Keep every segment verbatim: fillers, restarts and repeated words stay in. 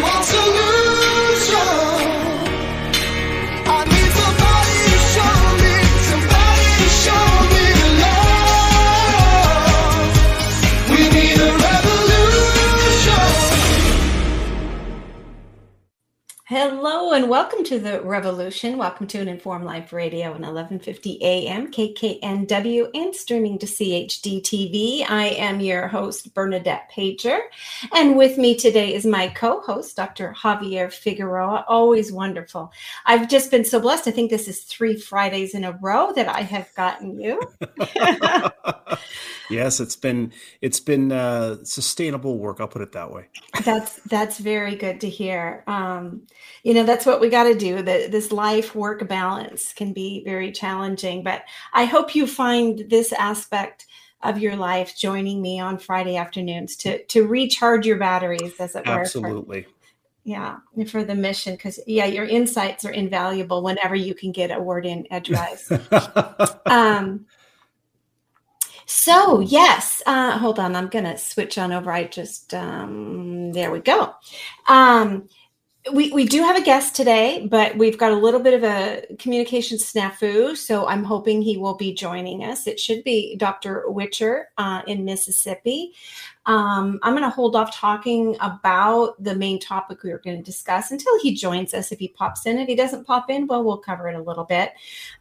one solution. I need somebody to show me, somebody to show me the love. We need a revolution. Hello and welcome to The Revolution. Welcome to an Informed Life Radio on eleven fifty A M, K K N W, and streaming to C H D T V. I am your host, Bernadette Pager, and with me today is my co-host, Doctor Javier Figueroa. Always wonderful. I've just been so blessed. I think this is three Fridays in a row that I have gotten you. Yes, it's been it's been uh, sustainable work. I'll put it that way. That's that's very good to hear. Um, you know, that's That's what we got to do. That this life work balance can be very challenging, but I hope you find this aspect of your life joining me on Friday afternoons to to recharge your batteries, as it were. Absolutely. For, yeah, for the mission, because yeah, your insights are invaluable whenever you can get a word in edgewise. um, So yes, uh, hold on, I'm gonna switch on over. I just um, there we go. Um, We we do have a guest today, but we've got a little bit of a communication snafu, so I'm hoping he will be joining us. It should be Doctor Witcher uh, in Mississippi. Um, I'm going to hold off talking about the main topic we were going to discuss until he joins us. If he pops in, if he doesn't pop in, well, we'll cover it a little bit.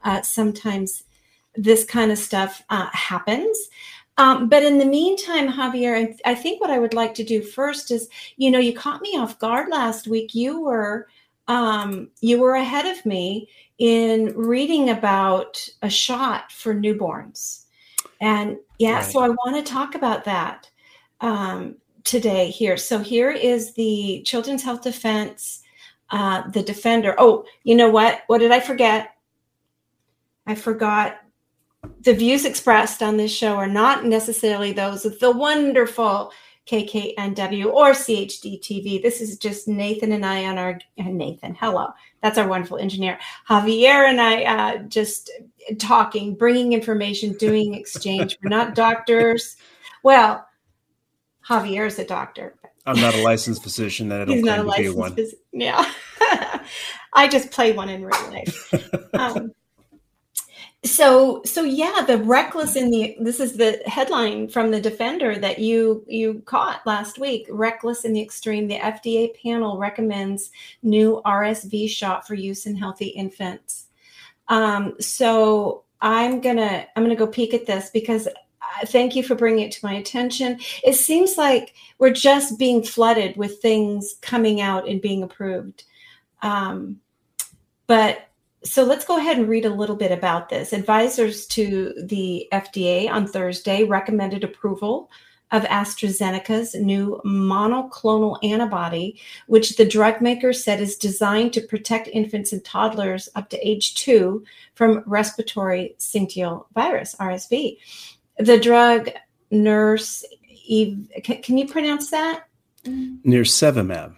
Uh, sometimes this kind of stuff uh, happens. Um, but in the meantime, Javier, I think what I would like to do first is, you know, you caught me off guard last week. You were um, you were ahead of me in reading about a shot for newborns. And yeah, right. So I want to talk about that um, today here. So here is the Children's Health Defense, uh, the Defender. Oh, you know what? What did I forget? I forgot. The views expressed on this show are not necessarily those of the wonderful K K N W or C H D T V. This is just Nathan and I on our Nathan. Hello, that's our wonderful engineer Javier and I uh, just talking, bringing information, doing exchange. We're not doctors. Well, Javier is a doctor. I'm not a licensed physician. That I don't He's not a licensed one. Phys- yeah, I just play one in real life. Um, So, so yeah, the reckless in the, this is the headline from the Defender that you, you caught last week, reckless in the extreme. The F D A panel recommends new R S V shot for use in healthy infants. Um, so I'm going to, I'm going to go peek at this because I, thank you for bringing it to my attention. It seems like we're just being flooded with things coming out and being approved. Um, but So let's go ahead and read a little bit about this. Advisors to the F D A on Thursday recommended approval of AstraZeneca's new monoclonal antibody, which the drug maker said is designed to protect infants and toddlers up to age two from respiratory syncytial virus, R S V. The drug nurse, can you pronounce that? Nirsevimab.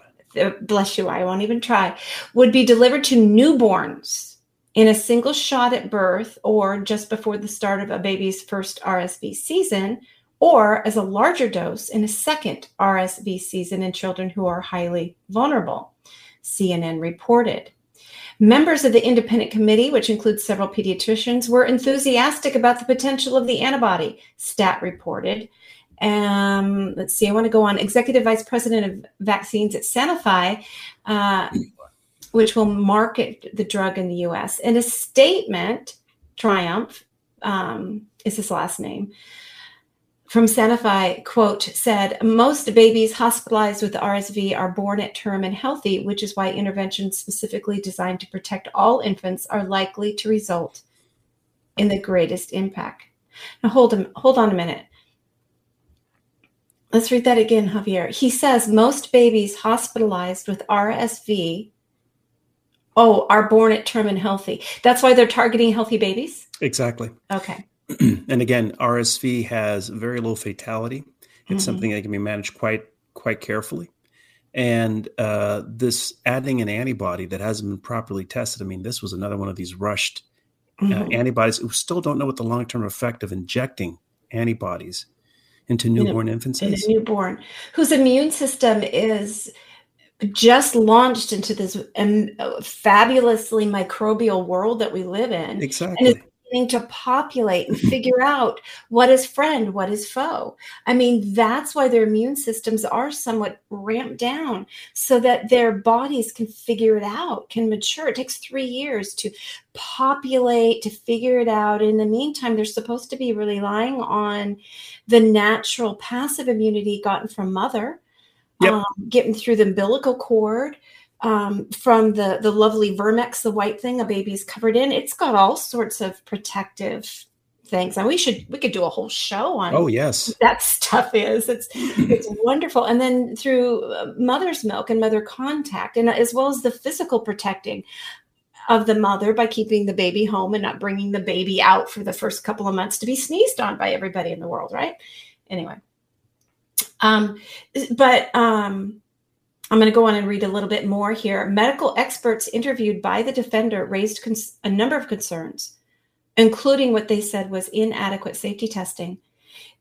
Bless you, I won't even try, would be delivered to newborns in a single shot at birth or just before the start of a baby's first R S V season, or as a larger dose in a second R S V season in children who are highly vulnerable, C N N reported. Members of the independent committee, which includes several pediatricians, were enthusiastic about the potential of the antibody, Stat reported. Um, let's see, I want to go on. Executive Vice President of Vaccines at Sanofi, uh, which will market the drug in the U S. In a statement, Triumph, um, is his last name, from Sanofi, quote, said, most babies hospitalized with R S V are born at term and healthy, which is why interventions specifically designed to protect all infants are likely to result in the greatest impact. Now, hold on, hold on a minute. Let's read that again, Javier. He says most babies hospitalized with R S V, oh, are born at term and healthy. That's why they're targeting healthy babies? Exactly. Okay. And again, R S V has very low fatality. It's mm-hmm. something that can be managed quite quite carefully. And uh, this adding an antibody that hasn't been properly tested, I mean, this was another one of these rushed mm-hmm. uh, antibodies. We still don't know what the long-term effect of injecting antibodies into newborn in a, infancies. In a newborn whose immune system is just launched into this um, fabulously microbial world that we live in. Exactly. And it's beginning to populate and figure out what is friend, what is foe. I mean, that's why their immune systems are somewhat ramped down so that their bodies can figure it out, can mature. It takes three years to populate, to figure it out. In the meantime, they're supposed to be relying on the natural passive immunity gotten from mother. Yep. Um, getting through the umbilical cord, um, from the, the lovely Vermex, the white thing a baby's covered in. It's got all sorts of protective things. And we should, we could do a whole show on oh, yes. what that stuff is. It's, it's wonderful. And then through mother's milk and mother contact, and as well as the physical protecting of the mother by keeping the baby home and not bringing the baby out for the first couple of months to be sneezed on by everybody in the world. Right. Anyway. Um, but um, I'm going to go on and read a little bit more here. Medical experts interviewed by the Defender raised cons- a number of concerns, including what they said was inadequate safety testing.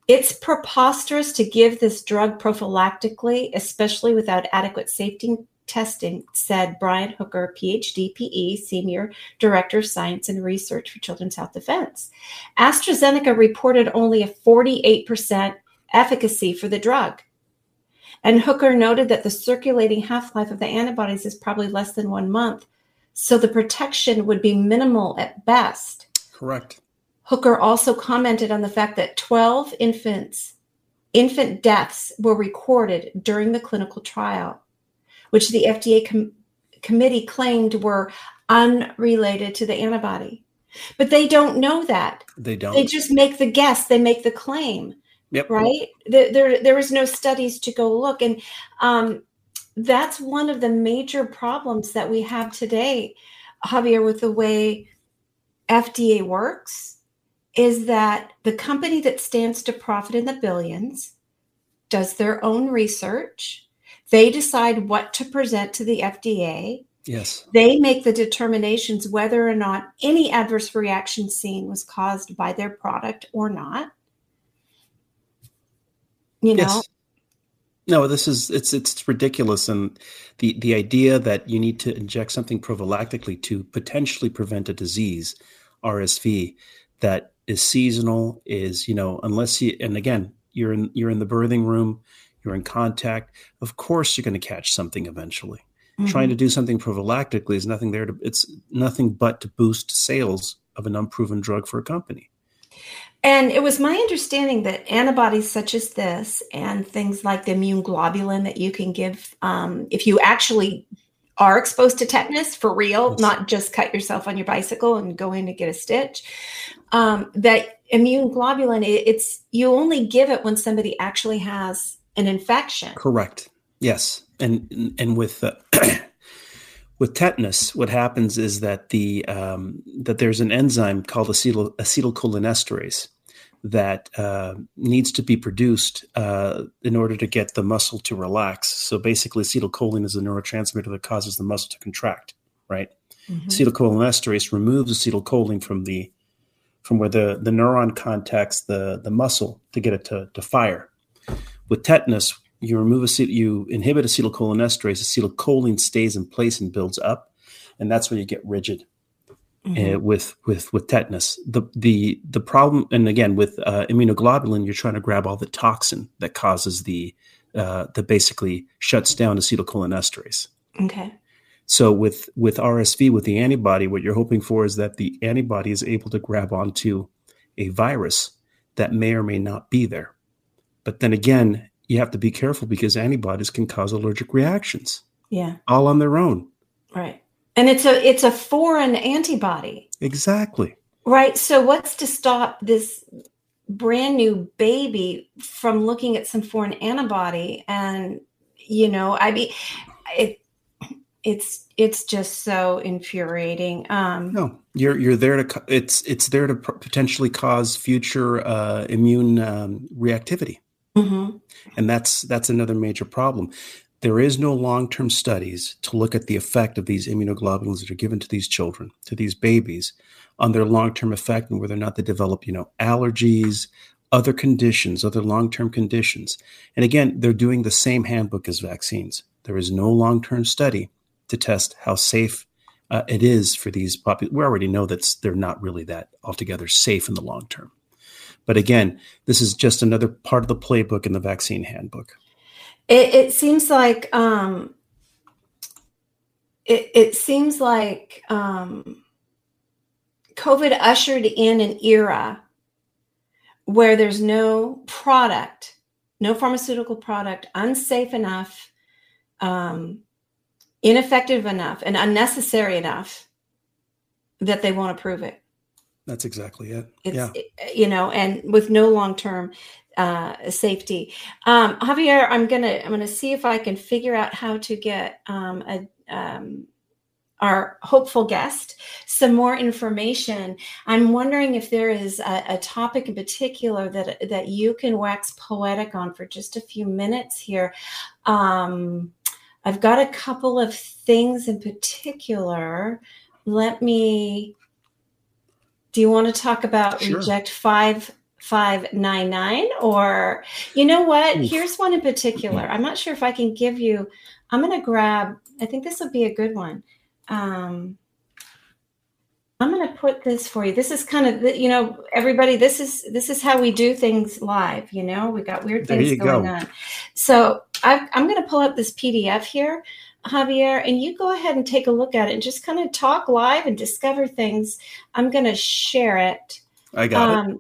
It's preposterous to give this drug prophylactically, especially without adequate safety testing, said Brian Hooker, P H D, P E, Senior Director of Science and Research for Children's Health Defense. AstraZeneca reported only a forty-eight percent efficacy for the drug. And Hooker noted that the circulating half-life of the antibodies is probably less than one month, so the protection would be minimal at best. Correct. Hooker also commented on the fact that twelve infants, infant deaths were recorded during the clinical trial, which the F D A com- committee claimed were unrelated to the antibody. But they don't know that. They don't. They just make the guess. They make the claim. Yep. Right. There, there was no studies to go look. And um, that's one of the major problems that we have today, Javier, with the way F D A works, is that the company that stands to profit in the billions does their own research. They decide what to present to the F D A. Yes. They make the determinations whether or not any adverse reaction seen was caused by their product or not. You know? Yes. No, this is it's it's ridiculous, and the the idea that you need to inject something prophylactically to potentially prevent a disease, R S V, that is seasonal, is, you know, unless you, and again, you're in you're in the birthing room, you're in contact. Of course, you're going to catch something eventually. Mm-hmm. Trying to do something prophylactically is nothing there to it's nothing but to boost sales of an unproven drug for a company. And it was my understanding that antibodies such as this and things like the immune globulin that you can give um, if you actually are exposed to tetanus for real, yes. not just cut yourself on your bicycle and go in to get a stitch, um, that immune globulin, it, it's you only give it when somebody actually has an infection. Correct. Yes. And and with uh, with tetanus, what happens is that the um, that there's an enzyme called acetyl acetylcholinesterase that uh, needs to be produced uh, in order to get the muscle to relax. So basically, acetylcholine is a neurotransmitter that causes the muscle to contract. Right? Mm-hmm. Acetylcholinesterase removes acetylcholine from the from where the, the neuron contacts the the muscle to get it to, to fire. With tetanus, You remove acet- you inhibit acetylcholinesterase, acetylcholine stays in place and builds up, and that's when you get rigid mm-hmm. uh, with with with tetanus. The the the problem, and again with uh, immunoglobulin, you're trying to grab all the toxin that causes the uh, that basically shuts down acetylcholinesterase. Okay. So with with R S V, with the antibody, what you're hoping for is that the antibody is able to grab onto a virus that may or may not be there, but then again, you have to be careful because antibodies can cause allergic reactions. Yeah. All on their own. Right. And it's a it's a foreign antibody. Exactly. Right. So what's to stop this brand new baby from looking at some foreign antibody? And, you know, I mean, it, it's it's just so infuriating. Um, no, you're you're there to it's it's there to potentially cause future uh, immune um, reactivity. Mm-hmm. And that's that's another major problem. There is no long-term studies to look at the effect of these immunoglobulins that are given to these children, to these babies, on their long-term effect and whether or not they develop, you know, allergies, other conditions, other long-term conditions. And again, they're doing the same handbook as vaccines. There is no long-term study to test how safe uh, it is for these populations. We already know that they're not really that altogether safe in the long term. But again, this is just another part of the playbook in the vaccine handbook. It, it seems like um, it, it seems like um, COVID ushered in an era where there's no product, no pharmaceutical product, unsafe enough, um, ineffective enough, and unnecessary enough that they won't approve it. That's exactly it. It's, yeah, it, you know, and with no long-term uh, safety. Um, Javier, I'm gonna I'm gonna see if I can figure out how to get um, a, um, our hopeful guest some more information. I'm wondering if there is a, a topic in particular that that you can wax poetic on for just a few minutes here. Um, I've got a couple of things in particular. Let me. Do you want to talk about sure. Reject five five nine nine? Or, you know what? Oof. Here's one in particular. I'm not sure if I can give you. I'm going to grab, I think this will be a good one. Um, I'm going to put this for you. This is kind of, the, you know, everybody, this is this is how we do things live. You know, we got weird things going go. on. So I've, I'm going to pull up this P D F here, Javier, and you go ahead and take a look at it and just kind of talk live and discover things. I'm going to share it. I got um, it.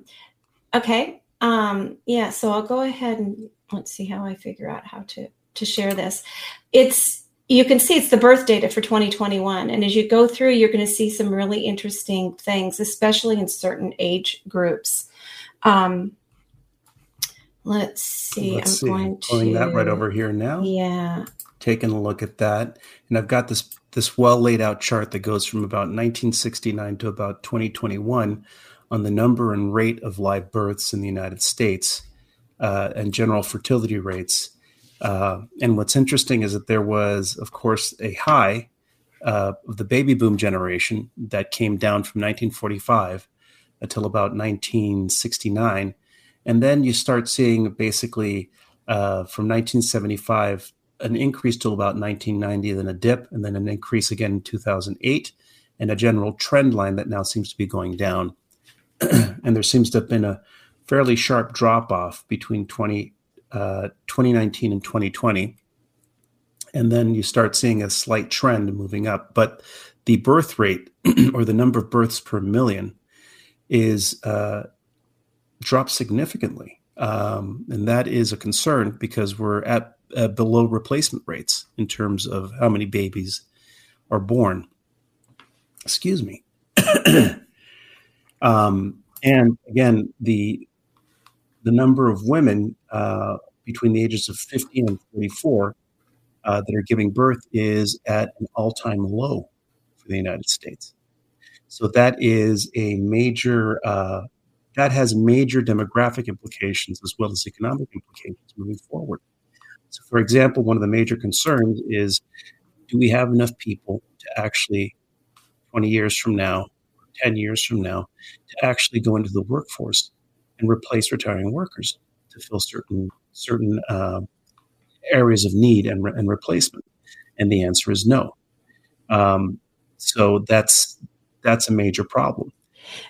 Okay. Um, yeah. So I'll go ahead and let's see how I figure out how to, to share this. It's, you can see it's the birth data for twenty twenty-one. And as you go through, you're going to see some really interesting things, especially in certain age groups. Um, let's see. Let's I'm see. going to pulling that right over here now. Yeah. Taking a look at that. And I've got this this well laid out chart that goes from about nineteen sixty-nine to about twenty twenty-one on the number and rate of live births in the United States uh, and general fertility rates. Uh, and what's interesting is that there was, of course, a high uh, of the baby boom generation that came down from nineteen forty-five until about nineteen sixty-nine. And then you start seeing basically uh, from nineteen seventy-five an increase till about nineteen ninety, then a dip, and then an increase again in two thousand eight, and a general trend line that now seems to be going down. And there seems to have been a fairly sharp drop-off between twenty, uh, twenty nineteen and twenty twenty. And then you start seeing a slight trend moving up. But the birth rate, or the number of births per million, is uh, dropped significantly. Um, and that is a concern because we're at Uh, below replacement rates in terms of how many babies are born. Excuse me. um, and again, the the number of women uh, between the ages of fifteen and thirty-four uh, that are giving birth is at an all-time low for the United States. So that is a major, uh, that has major demographic implications as well as economic implications moving forward. So, for example, one of the major concerns is, do we have enough people to actually, twenty years from now, ten years from now, to actually go into the workforce and replace retiring workers to fill certain certain uh, areas of need and, re- and replacement? And the answer is no. Um, so that's that's a major problem.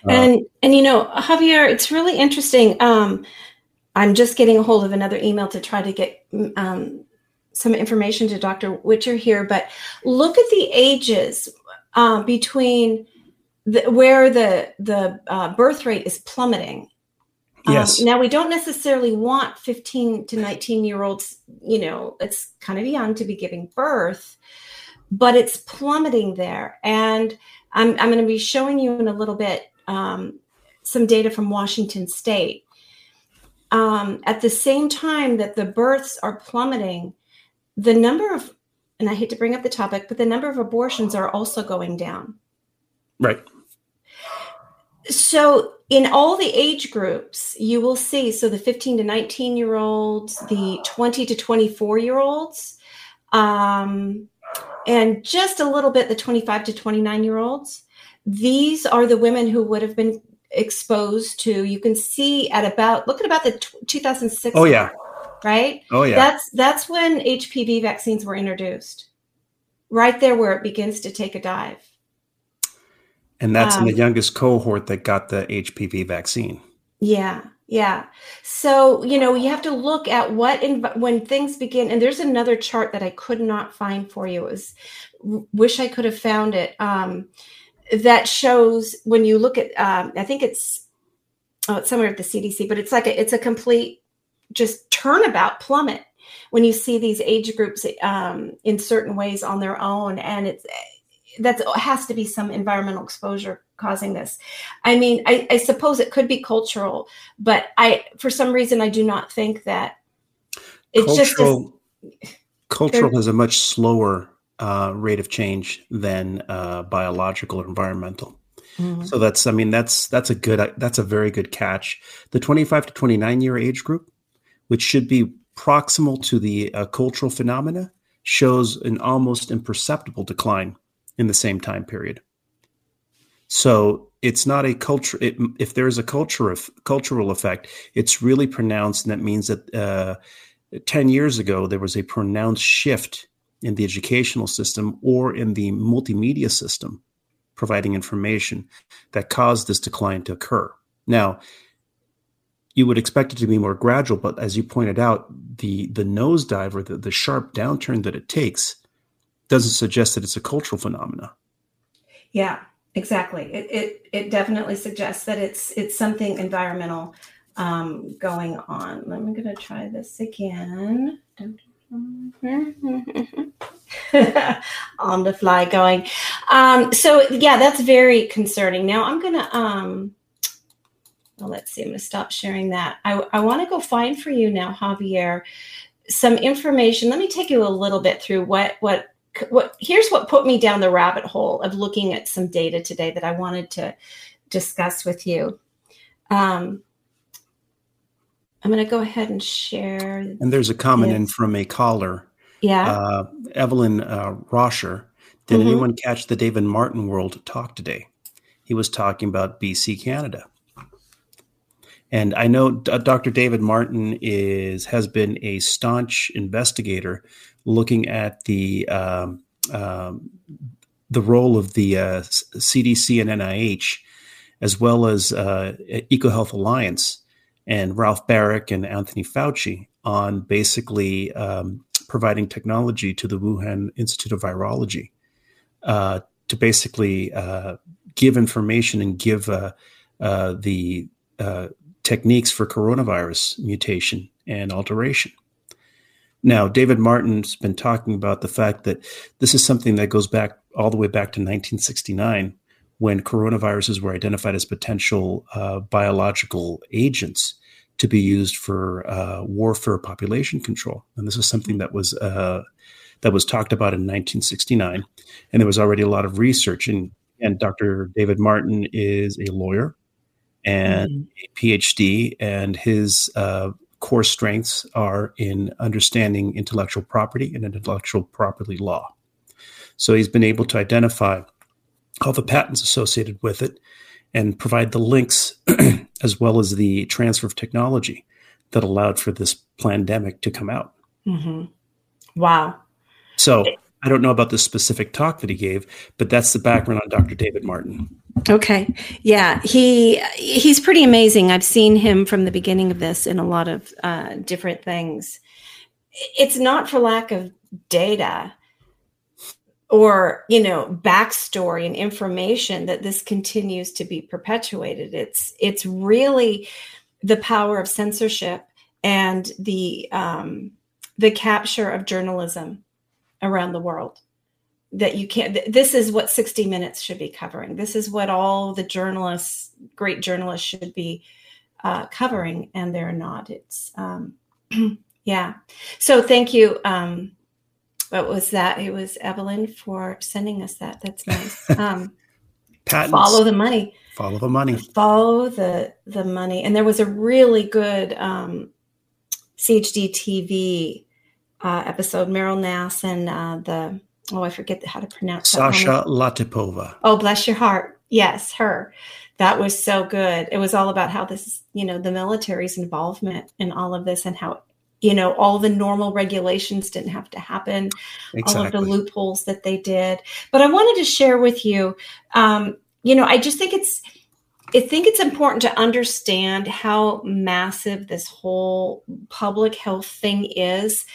Uh, and, and, you know, Javier, it's really interesting. Um I'm just getting a hold of another email to try to get um, some information to Doctor Witcher here, but look at the ages um, between the, where the the uh, birth rate is plummeting. Um, yes. Now we don't necessarily want fifteen to nineteen year olds, you know, it's kind of young to be giving birth, but it's plummeting there. And I'm, I'm going to be showing you in a little bit um, some data from Washington State. Um, at the same time that the births are plummeting, the number of, and I hate to bring up the topic, but the number of abortions are also going down. Right. So in all the age groups, you will see, so the fifteen to nineteen year olds, the twenty to twenty-four year olds, um, and just a little bit, the twenty-five to twenty-nine year olds, these are the women who would have been exposed to, you can see at about, look at about the two thousand six. Oh, yeah. Right? Oh, yeah. That's, that's when H P V vaccines were introduced. Right there where it begins to take a dive. And that's um, in the youngest cohort that got the H P V vaccine. Yeah. Yeah. So, you know, you have to look at what, inv- when things begin, and there's another chart that I could not find for you. It was, wish I could have found it. Um, that shows when you look at, um, I think it's, oh, it's somewhere at the C D C, but it's like, a, it's a complete just turnabout plummet when you see these age groups um, in certain ways on their own. And it's, that has to be some environmental exposure causing this. I mean, I, I suppose it could be cultural, but I, for some reason, I do not think that it's cultural, just a, cultural has a much slower uh, rate of change than uh, biological or environmental. Mm-hmm. So that's, I mean, that's, that's a good, that's a very good catch. The twenty-five to twenty-nine year age group, which should be proximal to the uh, cultural phenomena, shows an almost imperceptible decline in the same time period. So it's not a culture. It, if there is a culture of cultural effect, it's really pronounced. And that means that uh, ten years ago, there was a pronounced shift in the educational system or in the multimedia system providing information that caused this decline to occur. Now, you would expect it to be more gradual, but as you pointed out, the, the nosedive or the, the sharp downturn that it takes doesn't suggest that it's a cultural phenomena. Yeah, exactly. It it, it definitely suggests that it's it's something environmental um, going on. I'm going to try this again. On the fly going. Um, so, yeah, that's very concerning. Now, I'm going to, um, well, let's see, I'm going to stop sharing that. I, I want to go find for you now, Javier, some information. Let me take you a little bit through what what What, here's what put me down the rabbit hole of looking at some data today that I wanted to discuss with you. Um, I'm going to go ahead and share. And there's a comment this. in from a caller. Yeah. Uh, Evelyn uh, Rosher. Did mm-hmm. anyone catch the David Martin World talk today? He was talking about B C, Canada. And I know D- Doctor David Martin is has been a staunch investigator looking at the um, um, the role of the uh, C D C and N I H, as well as uh, EcoHealth Alliance and Ralph Barrick and Anthony Fauci on basically um, providing technology to the Wuhan Institute of Virology uh, to basically uh, give information and give uh, uh, the uh, techniques for coronavirus mutation and alteration. Now, David Martin's been talking about the fact that this is something that goes back all the way back to nineteen sixty-nine, when coronaviruses were identified as potential uh, biological agents to be used for uh, warfare population control. And this is something that was uh, that was talked about in nineteen sixty-nine. And there was already a lot of research. And, and Doctor David Martin is a lawyer and mm-hmm. a PhD, and his uh core strengths are in understanding intellectual property and intellectual property law. So he's been able to identify all the patents associated with it and provide the links as well as the transfer of technology that allowed for this pandemic to come out. Mm-hmm. Wow. So I don't know about the specific talk that he gave, but that's the background on Doctor David Martin. Okay. Yeah. He, he's pretty amazing. I've seen him from the beginning of this in a lot of uh, different things. It's not for lack of data or, you know, backstory and information that this continues to be perpetuated. It's, it's really the power of censorship and the, um, the capture of journalism around the world. That you can't, this is what sixty minutes should be covering. This is what all the journalists, great journalists should be uh, covering, and they're not. It's, um, yeah. So thank you. Um, what was that? It was Evelyn for sending us that. That's nice. Um, follow the money. Follow the money. Follow the, the money. And there was a really good um, C H D T V uh, episode, Meryl Nass and uh, the, oh, I forget how to pronounce that. Sasha Latipova. Oh, bless your heart. Yes, her. That was so good. It was all about how this is, you know, the military's involvement in all of this and how, you know, all the normal regulations didn't have to happen, exactly. all of the loopholes that they did. But I wanted to share with you, um, you know, I just think it's, I think it's important to understand how massive this whole public health thing is.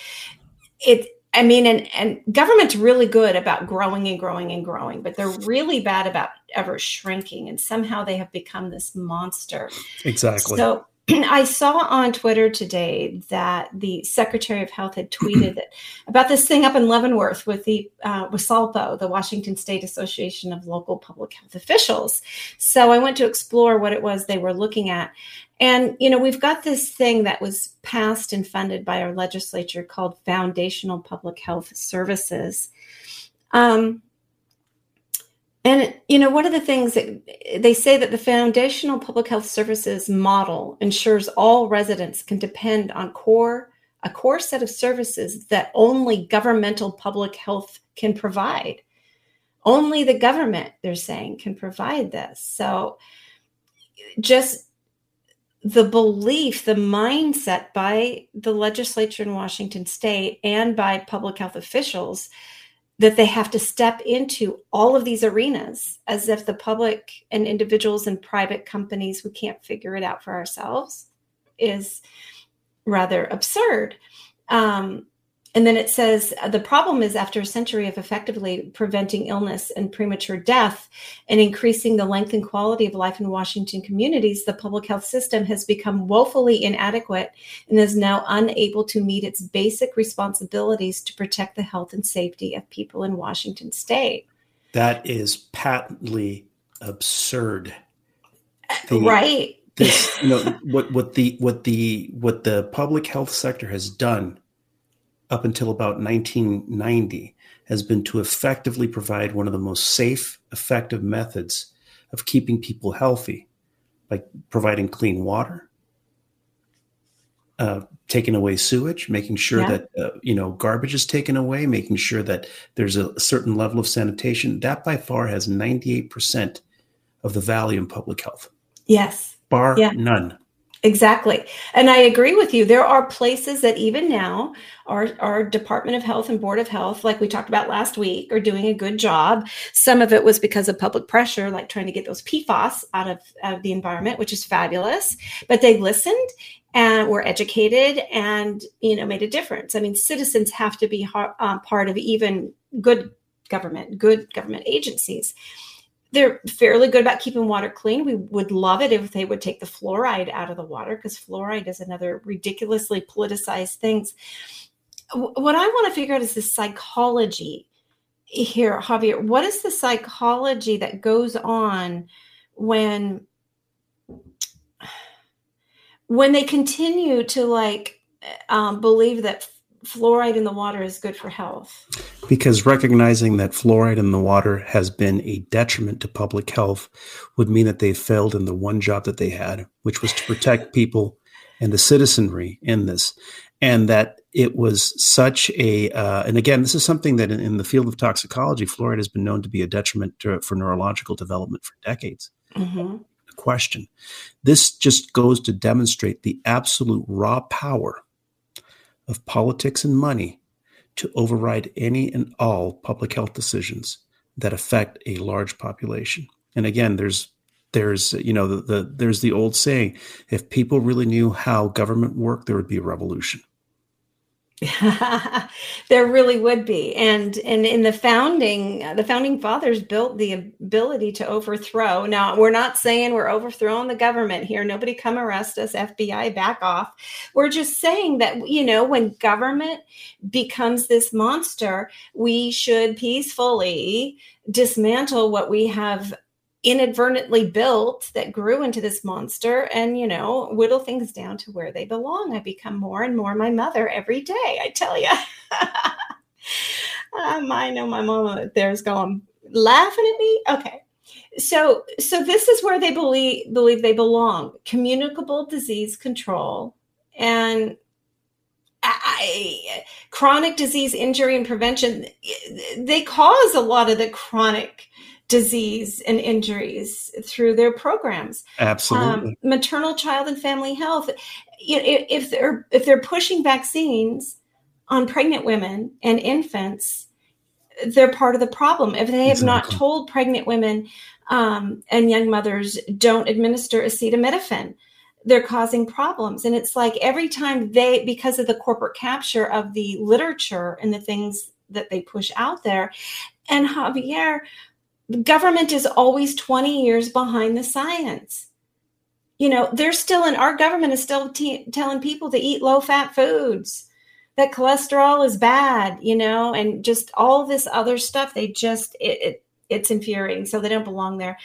It, I mean, and, and government's really good about growing and growing and growing, but they're really bad about ever shrinking. And somehow they have become this monster. Exactly. So I saw on Twitter today that the Secretary of Health had tweeted that, about this thing up in Leavenworth with the uh, WSALPO, the Washington State Association of Local Public Health Officials. So I went to explore what it was they were looking at. And, you know, we've got this thing that was passed and funded by our legislature called Foundational Public Health Services. Um, And, you know, one of the things that they say that the Foundational Public Health Services model ensures all residents can depend on core a core set of services that only governmental public health can provide. Only the government, they're saying, can provide this. So just the belief, the mindset by the legislature in Washington state and by public health officials that they have to step into all of these arenas as if the public and individuals and private companies, we can't figure it out for ourselves, is rather absurd. Um, and then it says, the problem is after a century of effectively preventing illness and premature death and increasing the length and quality of life in Washington communities, the public health system has become woefully inadequate and is now unable to meet its basic responsibilities to protect the health and safety of people in Washington state. That is patently absurd. The, right. This, you know, what, what the, what the, what the public health sector has done up until about nineteen ninety has been to effectively provide one of the most safe, effective methods of keeping people healthy, like providing clean water, uh, taking away sewage, making sure yeah. that, uh, you know, garbage is taken away, making sure that there's a certain level of sanitation. That by far has ninety-eight percent of the value in public health. Yes. Bar yeah. none. Exactly. And I agree with you. There are places that even now our, our Department of Health and Board of Health, like we talked about last week, are doing a good job. Some of it was because of public pressure, like trying to get those P FAS out of, out of the environment, which is fabulous. But they listened and were educated and, you know, made a difference. I mean, citizens have to be ha- um, part of even good government, good government agencies. They're fairly good about keeping water clean. We would love it if they would take the fluoride out of the water, because fluoride is another ridiculously politicized thing. What I want to figure out is the psychology here, Javier. What is the psychology that goes on when, when they continue to like um, believe that fluoride in the water is good for health? Because recognizing that fluoride in the water has been a detriment to public health would mean that they failed in the one job that they had, which was to protect people and the citizenry in this. And that it was such a, uh, and again, this is something that in, in the field of toxicology, fluoride has been known to be a detriment to, for neurological development for decades. Mm-hmm. The question. This just goes to demonstrate the absolute raw power of politics and money to override any and all public health decisions that affect a large population. And again, there's there's you know the, the there's the old saying: if people really knew how government worked, there would be a revolution. There really would be. And and in the founding, the founding fathers built the ability to overthrow. Now, we're not saying we're overthrowing the government here. Nobody come arrest us, F B I, back off. We're just saying that, you know, when government becomes this monster, we should peacefully dismantle what we have inadvertently built that grew into this monster and, you know, whittle things down to where they belong. I become more and more my mother every day, I tell you. um, I know my mama out there is going, laughing at me? Okay. So so this is where they believe, believe they belong. Communicable disease control and I, chronic disease injury and prevention. They cause a lot of the chronic disease and injuries through their programs. Absolutely. Um, maternal, child, and family health. You know, if they're if they're pushing vaccines on pregnant women and infants, they're part of the problem. If they have exactly. not told pregnant women um, and young mothers, don't administer acetaminophen, they're causing problems. And it's like every time they, because of the corporate capture of the literature and the things that they push out there, and Javier, government is always twenty years behind the science. You know, they're still in, our government is still t- telling people to eat low-fat foods, that cholesterol is bad, you know, and just all this other stuff. They just, it, it it's infuriating. So they don't belong there.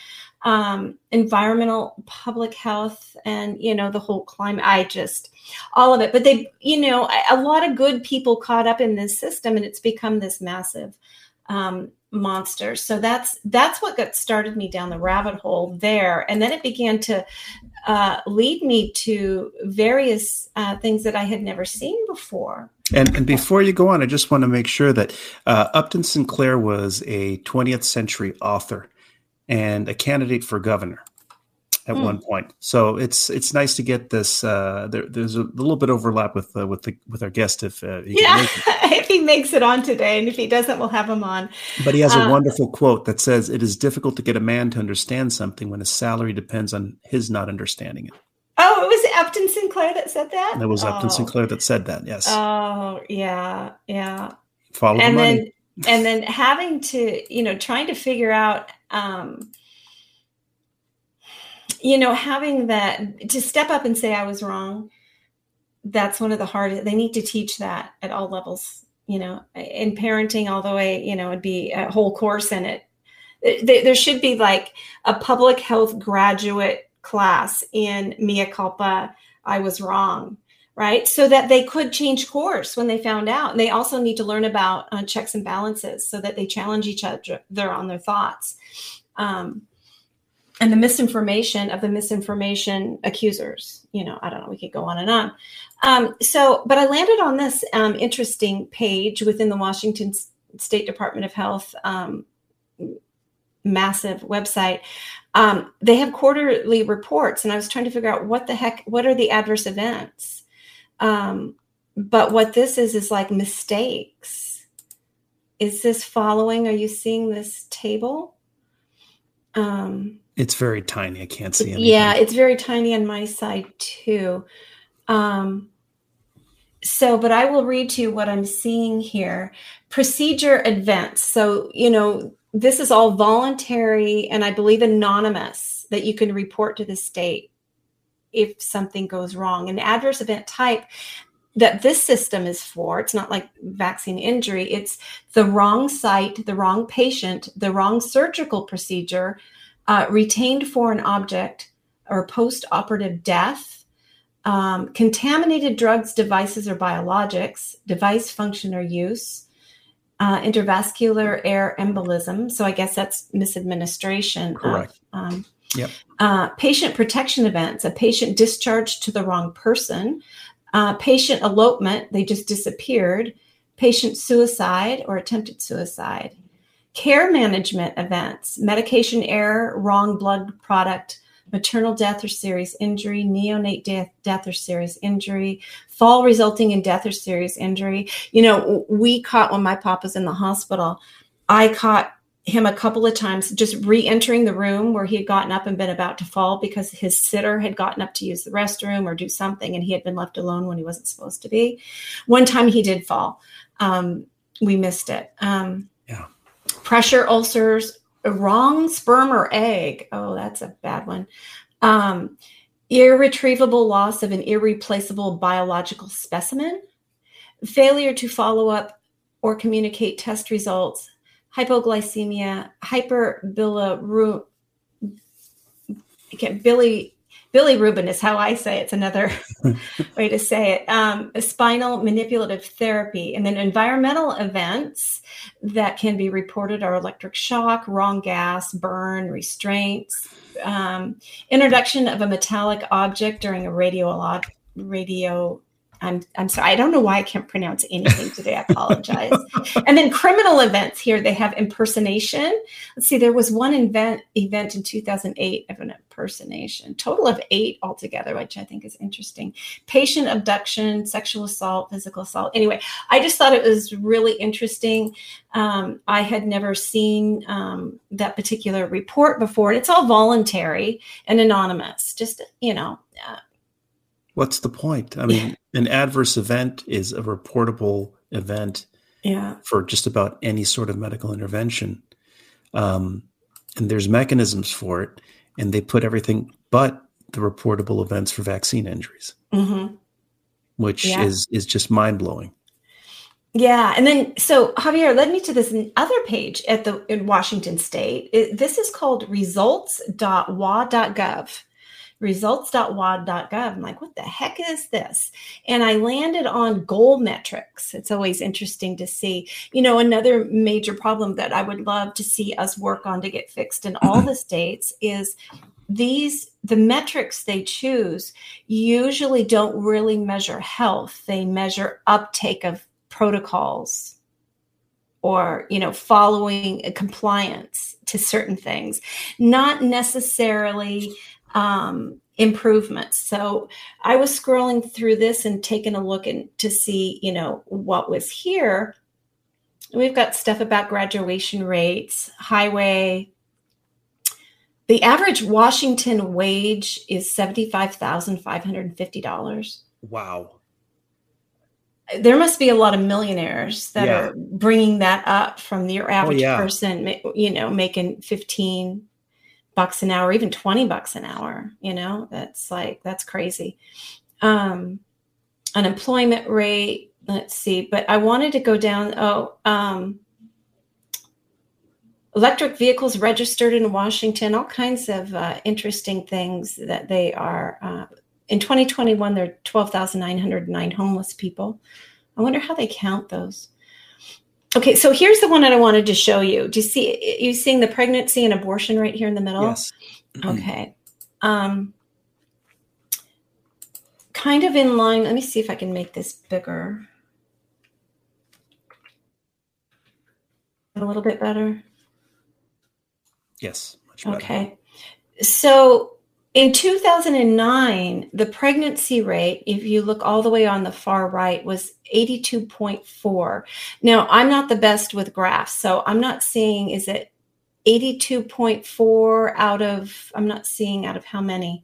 Um, environmental, public health, and, you know, the whole climate, I just, all of it. But they, you know, a, a lot of good people caught up in this system, and it's become this massive um monster. So that's that's what got started me down the rabbit hole there, and then it began to uh lead me to various uh things that I had never seen before. And, and before you go on, I just want to make sure that uh Upton Sinclair was a twentieth century author and a candidate for governor at mm. one point. So it's it's nice to get this. Uh, there, there's a little bit of overlap with uh, with the, with our guest if uh, he yeah, if he makes it on today, and if he doesn't, we'll have him on. But he has um, a wonderful quote that says, "It is difficult to get a man to understand something when his salary depends on his not understanding it." Oh, it was Upton Sinclair that said that. That was oh. Upton Sinclair that said that. Yes. Oh yeah, yeah. Follow and the money. Then and then having to, you know, trying to figure out. Um, You know, having that to step up and say I was wrong, that's one of the hardest. They need to teach that at all levels, you know, in parenting, all the way, you know, it'd be a whole course in it. There should be like a public health graduate class in mea culpa, I was wrong, right? So that they could change course when they found out. And they also need to learn about uh, checks and balances so that they challenge each other on their thoughts. Um And the misinformation of the misinformation accusers. You know, I don't know. We could go on and on. Um, so, but I landed on this um, interesting page within the Washington State Department of Health um, massive website. Um, they have quarterly reports, and I was trying to figure out what the heck, what are the adverse events? Um, but what this is is like mistakes. Is this following? Are you seeing this table? Um, It's very tiny. I can't see anything. Yeah, it's very tiny on my side too. Um, so, but I will read to you what I'm seeing here. Procedure events. So, you know, this is all voluntary and I believe anonymous that you can report to the state if something goes wrong. An adverse event type that this system is for, it's not like vaccine injury, it's the wrong site, the wrong patient, the wrong surgical procedure, Uh, retained foreign object or post-operative death, um, contaminated drugs, devices, or biologics, device function or use, uh, intravascular air embolism. So I guess that's misadministration. Correct. Of, um, yep. Uh, patient protection events, a patient discharged to the wrong person, uh, patient elopement, they just disappeared, patient suicide or attempted suicide. Care management events, medication error, wrong blood product, maternal death or serious injury, neonate death, death or serious injury, fall resulting in death or serious injury. You know, we caught when my pop was in the hospital, I caught him a couple of times just re-entering the room where he had gotten up and been about to fall because his sitter had gotten up to use the restroom or do something, and he had been left alone when he wasn't supposed to be. One time he did fall. Um, we missed it. Um, yeah. Pressure ulcers, wrong sperm or egg. Oh, that's a bad one. Um, irretrievable loss of an irreplaceable biological specimen. Failure to follow up or communicate test results. Hypoglycemia, hyperbiliru- Billy, bilirubin is how I say it. It's another way to say it. Um, spinal manipulative therapy. And then environmental events that can be reported are electric shock, wrong gas, burn, restraints, um, introduction of a metallic object during a radio, radio I'm, I'm sorry. I don't know why I can't pronounce anything today. I apologize. And then criminal events here. They have impersonation. Let's see. There was one event, event in two thousand eight of an impersonation. Total of eight altogether, which I think is interesting. Patient abduction, sexual assault, physical assault. Anyway, I just thought it was really interesting. Um, I had never seen um, that particular report before. And it's all voluntary and anonymous. Just, you know. Uh, What's the point? I mean, yeah. An adverse event is a reportable event yeah. for just about any sort of medical intervention. Um, and there's mechanisms for it. And they put everything but the reportable events for vaccine injuries, mm-hmm. which yeah. is, is just mind-blowing. Yeah. And then, so Javier led me to this other page at the in Washington State. It, this is called results dot w a dot gov. results dot w a d dot gov. I'm like, what the heck is this? And I landed on goal metrics. It's always interesting to see, you know, another major problem that I would love to see us work on to get fixed in all the states is these, the metrics they choose usually don't really measure health. They measure uptake of protocols or, you know, following compliance to certain things, not necessarily Um, improvements. So I was scrolling through this and taking a look and to see, you know, what was here. We've got stuff about graduation rates, highway. The average Washington wage is seventy-five thousand five hundred fifty dollars. Wow. There must be a lot of millionaires that yeah. are bringing that up from your average oh, yeah. person, you know, making fifteen bucks an hour, even twenty bucks an hour, you know, that's like, that's crazy. Um, unemployment rate, let's see, but I wanted to go down. Oh, um, electric vehicles registered in Washington, all kinds of uh, interesting things that they are, uh, in twenty twenty-one, there are twelve thousand nine hundred nine homeless people. I wonder how they count those. Okay, so here's the one that I wanted to show you. Do you see, you seeing the pregnancy and abortion right here in the middle? Yes. Okay. Um, kind of in line. Let me see if I can make this bigger. A little bit better? Yes, much better. Okay. So in two thousand nine, the pregnancy rate, if you look all the way on the far right, was eighty-two point four. Now, I'm not the best with graphs, so I'm not seeing, is it eighty-two point four out of, I'm not seeing out of how many?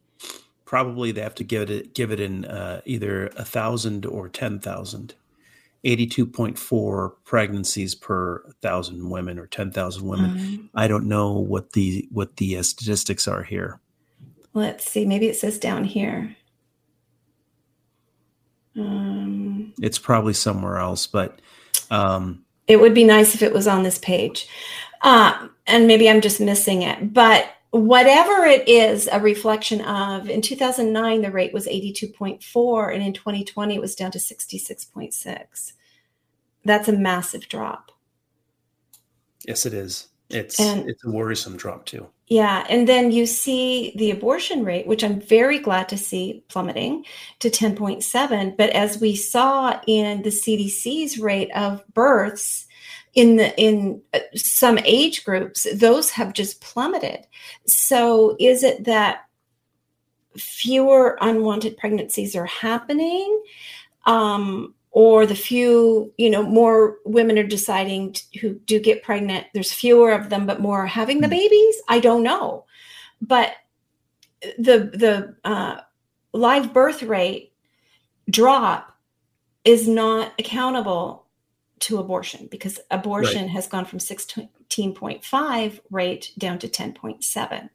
Probably they have to give it give it in uh, either one thousand or ten thousand. eighty-two point four pregnancies per one thousand women or ten thousand women. Mm-hmm. I don't know what the, what the uh, statistics are here. Let's see. Maybe it says down here. Um, it's probably somewhere else, but um, it would be nice if it was on this page. Uh, and maybe I'm just missing it. But whatever it is, a reflection of in two thousand nine, the rate was eighty-two point four. And in twenty twenty, it was down to sixty-six point six. That's a massive drop. Yes, it is. It's and, it's a worrisome drop too. Yeah. And then you see the abortion rate, which I'm very glad to see plummeting to ten point seven. But as we saw in the C D C's rate of births in the in some age groups, those have just plummeted. So is it that fewer unwanted pregnancies are happening? Um Or the few, you know, more women are deciding to, who do get pregnant. There's fewer of them, but more are having the babies. I don't know. But the the uh, live birth rate drop is not accountable to abortion because abortion right. has gone from sixteen point five rate down to ten point seven.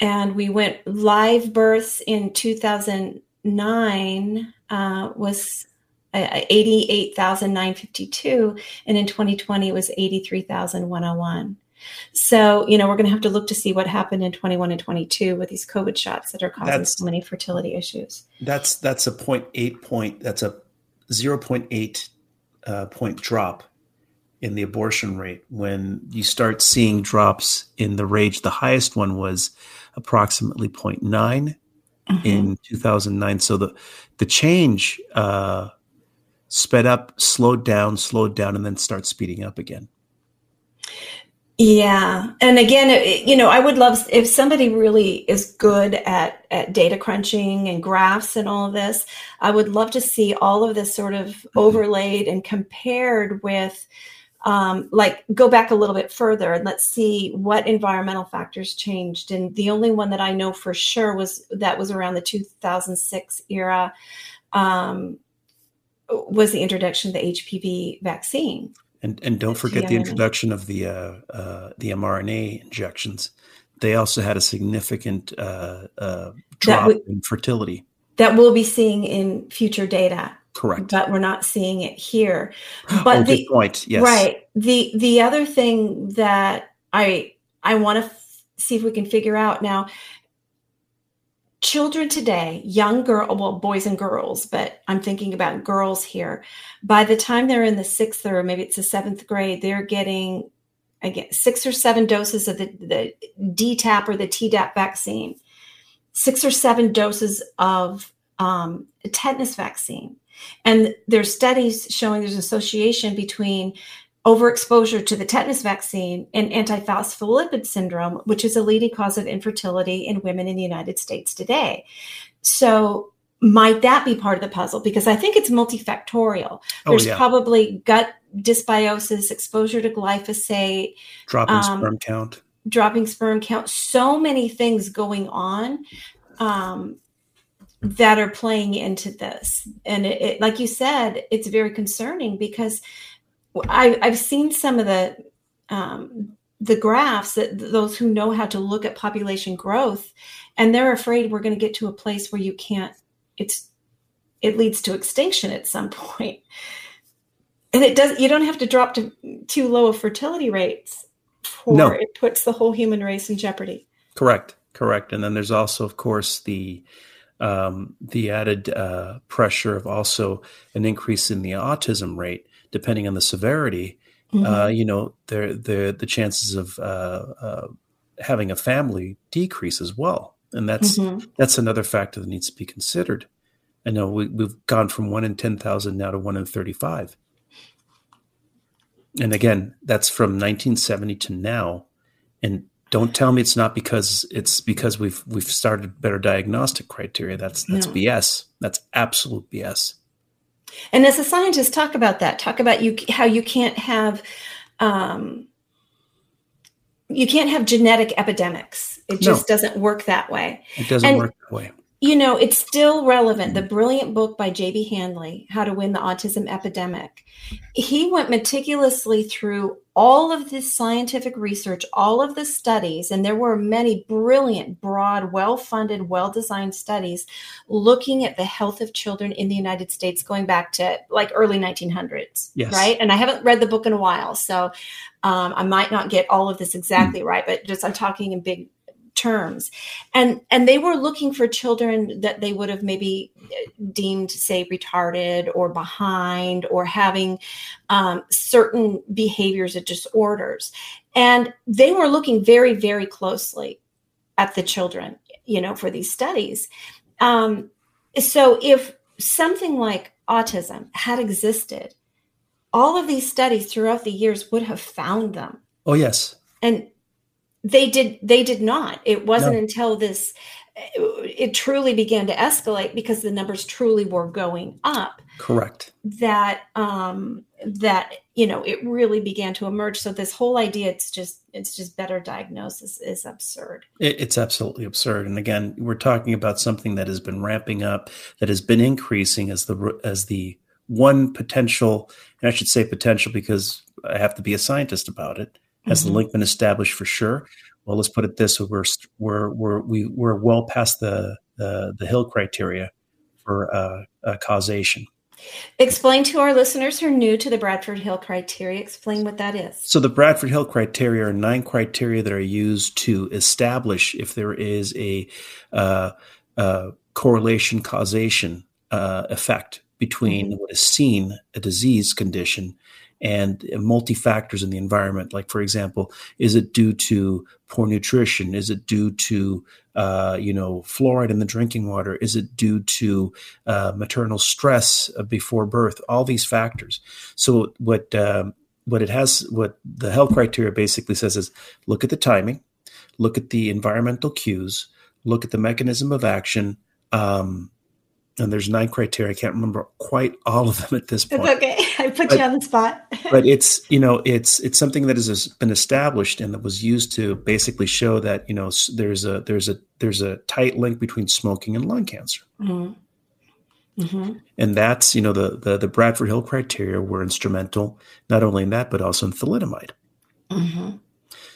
And we went live births in two thousand nine uh, was uh, eighty-eight thousand nine hundred fifty-two. And in twenty twenty, it was eighty-three thousand one hundred one. So, you know, we're going to have to look to see what happened in twenty-one and twenty-two with these COVID shots that are causing that's, so many fertility issues. That's, that's a zero point eight point. That's a zero point eight uh, point drop in the abortion rate. When you start seeing drops in the rate, the highest one was approximately zero point nine. mm-hmm. in two thousand nine. So the the change uh, sped up, slowed down, slowed down, and then starts speeding up again. Yeah. And again, you know, I would love if somebody really is good at, at data crunching and graphs and all of this, I would love to see all of this sort of overlaid and compared with um, like go back a little bit further and let's see what environmental factors changed. And the only one that I know for sure was that was around the two thousand six era um, was the introduction of the H P V vaccine. And and don't forget the introduction of the uh, uh, the mRNA injections. They also had a significant uh, uh, drop w- in fertility. That we'll be seeing in future data. Correct. But we're not seeing it here. But oh, the, good point. Yes. Right. The the other thing that I I want to f- see if we can figure out now. Children today, young girl, well, boys and girls, but I'm thinking about girls here. By the time they're in the sixth or maybe it's the seventh grade, they're getting again six or seven doses of the, the D T A P or the Tdap vaccine, six or seven doses of um, tetanus vaccine, and there's studies showing there's an association between overexposure to the tetanus vaccine and antiphospholipid syndrome, which is a leading cause of infertility in women in the United States today. So might that be part of the puzzle? Because I think it's multifactorial. Oh, There's yeah. probably gut dysbiosis, exposure to glyphosate. Dropping um, sperm count. Dropping sperm count. So many things going on um, that are playing into this. And it, it, like you said, it's very concerning because I, I've seen some of the um, the graphs that those who know how to look at population growth, and they're afraid we're going to get to a place where you can't. It's it leads to extinction at some point, and it does. You don't have to drop to too low of fertility rates, for no. it puts the whole human race in jeopardy. Correct, correct. And then there's also, of course, the um, the added uh, pressure of also an increase in the autism rate. Depending on the severity, mm-hmm. uh, you know, the the the chances of uh, uh, having a family decrease as well, and that's mm-hmm. that's another factor that needs to be considered. I know we, we've gone from one in ten thousand now to one in thirty-five, and again, that's from nineteen seventy to now. And don't tell me it's not because it's because we've we've started better diagnostic criteria. That's that's no. B S. That's absolute B S. And as a scientist, talk about that. Talk about you how you can't have um, you can't have genetic epidemics. It just no. doesn't work that way. It doesn't and, work that way. You know, it's still relevant. The brilliant book by J B Handley, How to Win the Autism Epidemic. He went meticulously through all of this scientific research, all of the studies, and there were many brilliant, broad, well-funded, well-designed studies looking at the health of children in the United States going back to like early nineteen hundreds, yes. right? And I haven't read the book in a while, so um, I might not get all of this exactly mm. right, but just I'm talking in big terms. And and they were looking for children that they would have maybe deemed, say, retarded or behind or having um, certain behaviors or disorders. And they were looking very, very closely at the children, you know, for these studies. Um, so if something like autism had existed, all of these studies throughout the years would have found them. Oh, yes. And They did. They did not. It wasn't no. until this, it truly began to escalate because the numbers truly were going up. Correct. That um, that you know it really began to emerge. So this whole idea, it's just it's just better diagnosis is absurd. It, it's absolutely absurd. And again, we're talking about something that has been ramping up, that has been increasing as the as the one potential, and I should say potential because I have to be a scientist about it. Has mm-hmm. the link been established for sure? Well, let's put it this way: we're we're we're we, we're well past the the, the Hill criteria for uh, uh, causation. Explain to our listeners who are new to the Bradford Hill criteria. Explain what that is. So the Bradford Hill criteria are nine criteria that are used to establish if there is a uh, uh, correlation causation uh, effect between what is seen a disease condition and multi-factors in the environment. Like, for example, is it due to poor nutrition? Is it due to, uh, you know, fluoride in the drinking water? Is it due to uh, maternal stress before birth? All these factors. So what um, what it has, what the health criteria basically says is look at the timing, look at the environmental cues, look at the mechanism of action, um, and there's nine criteria. I can't remember quite all of them at this point. It's okay. I put but, you on the spot. But it's, you know, it's, it's something that has been established and that was used to basically show that, you know, there's a, there's a, there's a tight link between smoking and lung cancer. Mm-hmm. Mm-hmm. And that's, you know, the, the, the Bradford Hill criteria were instrumental, not only in that, but also in thalidomide. Mm-hmm.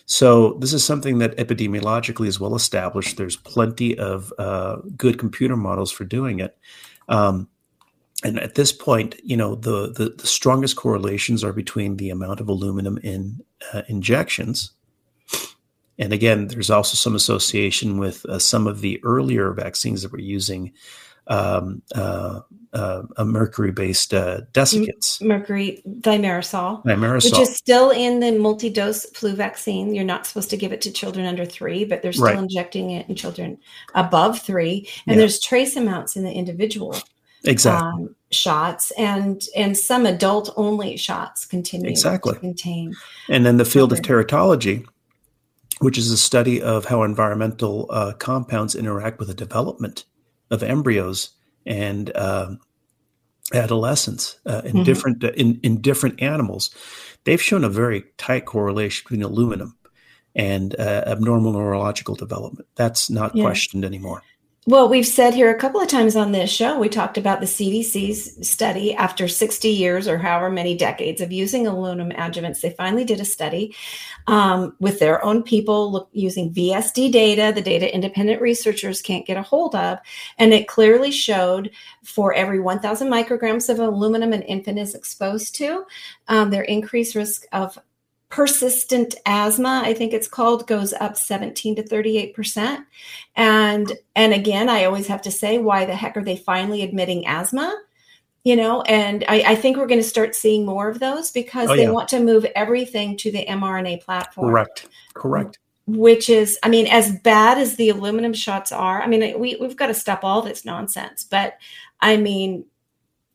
So this is something that epidemiologically is well established. There's plenty of uh, good computer models for doing it. Um, and at this point, you know, the, the, the strongest correlations are between the amount of aluminum in uh, injections. And again, there's also some association with uh, some of the earlier vaccines that were using um, uh, uh, a mercury-based uh, desiccants. Mercury, thimerosal, thimerosal, which is still in the multi-dose flu vaccine. You're not supposed to give it to children under three, but they're still right. injecting it in children above three. And yeah. there's trace amounts in the individual exactly. um, shots and and some adult-only shots continue exactly. to contain. And then the field of teratology, which is a study of how environmental uh, compounds interact with the development of embryos and uh, adolescents uh, in mm-hmm. different uh, in, in different animals, they've shown a very tight correlation between aluminum and uh, abnormal neurological development. That's not yeah. questioned anymore. Well, we've said here a couple of times on this show, we talked about the C D C's study after sixty years or however many decades of using aluminum adjuvants. They finally did a study um, with their own people look, using V S D data, the data independent researchers can't get a hold of. And it clearly showed for every one thousand micrograms of aluminum an infant is exposed to, um, their increased risk of persistent asthma, I think it's called, goes up seventeen to thirty-eight percent. And, and again, I always have to say, why the heck are they finally admitting asthma? You know, and I, I think we're going to start seeing more of those because oh, they yeah. want to move everything to the mRNA platform. Correct. Correct. Which is, I mean, as bad as the aluminum shots are, I mean, we, we've got to stop all this nonsense, but I mean,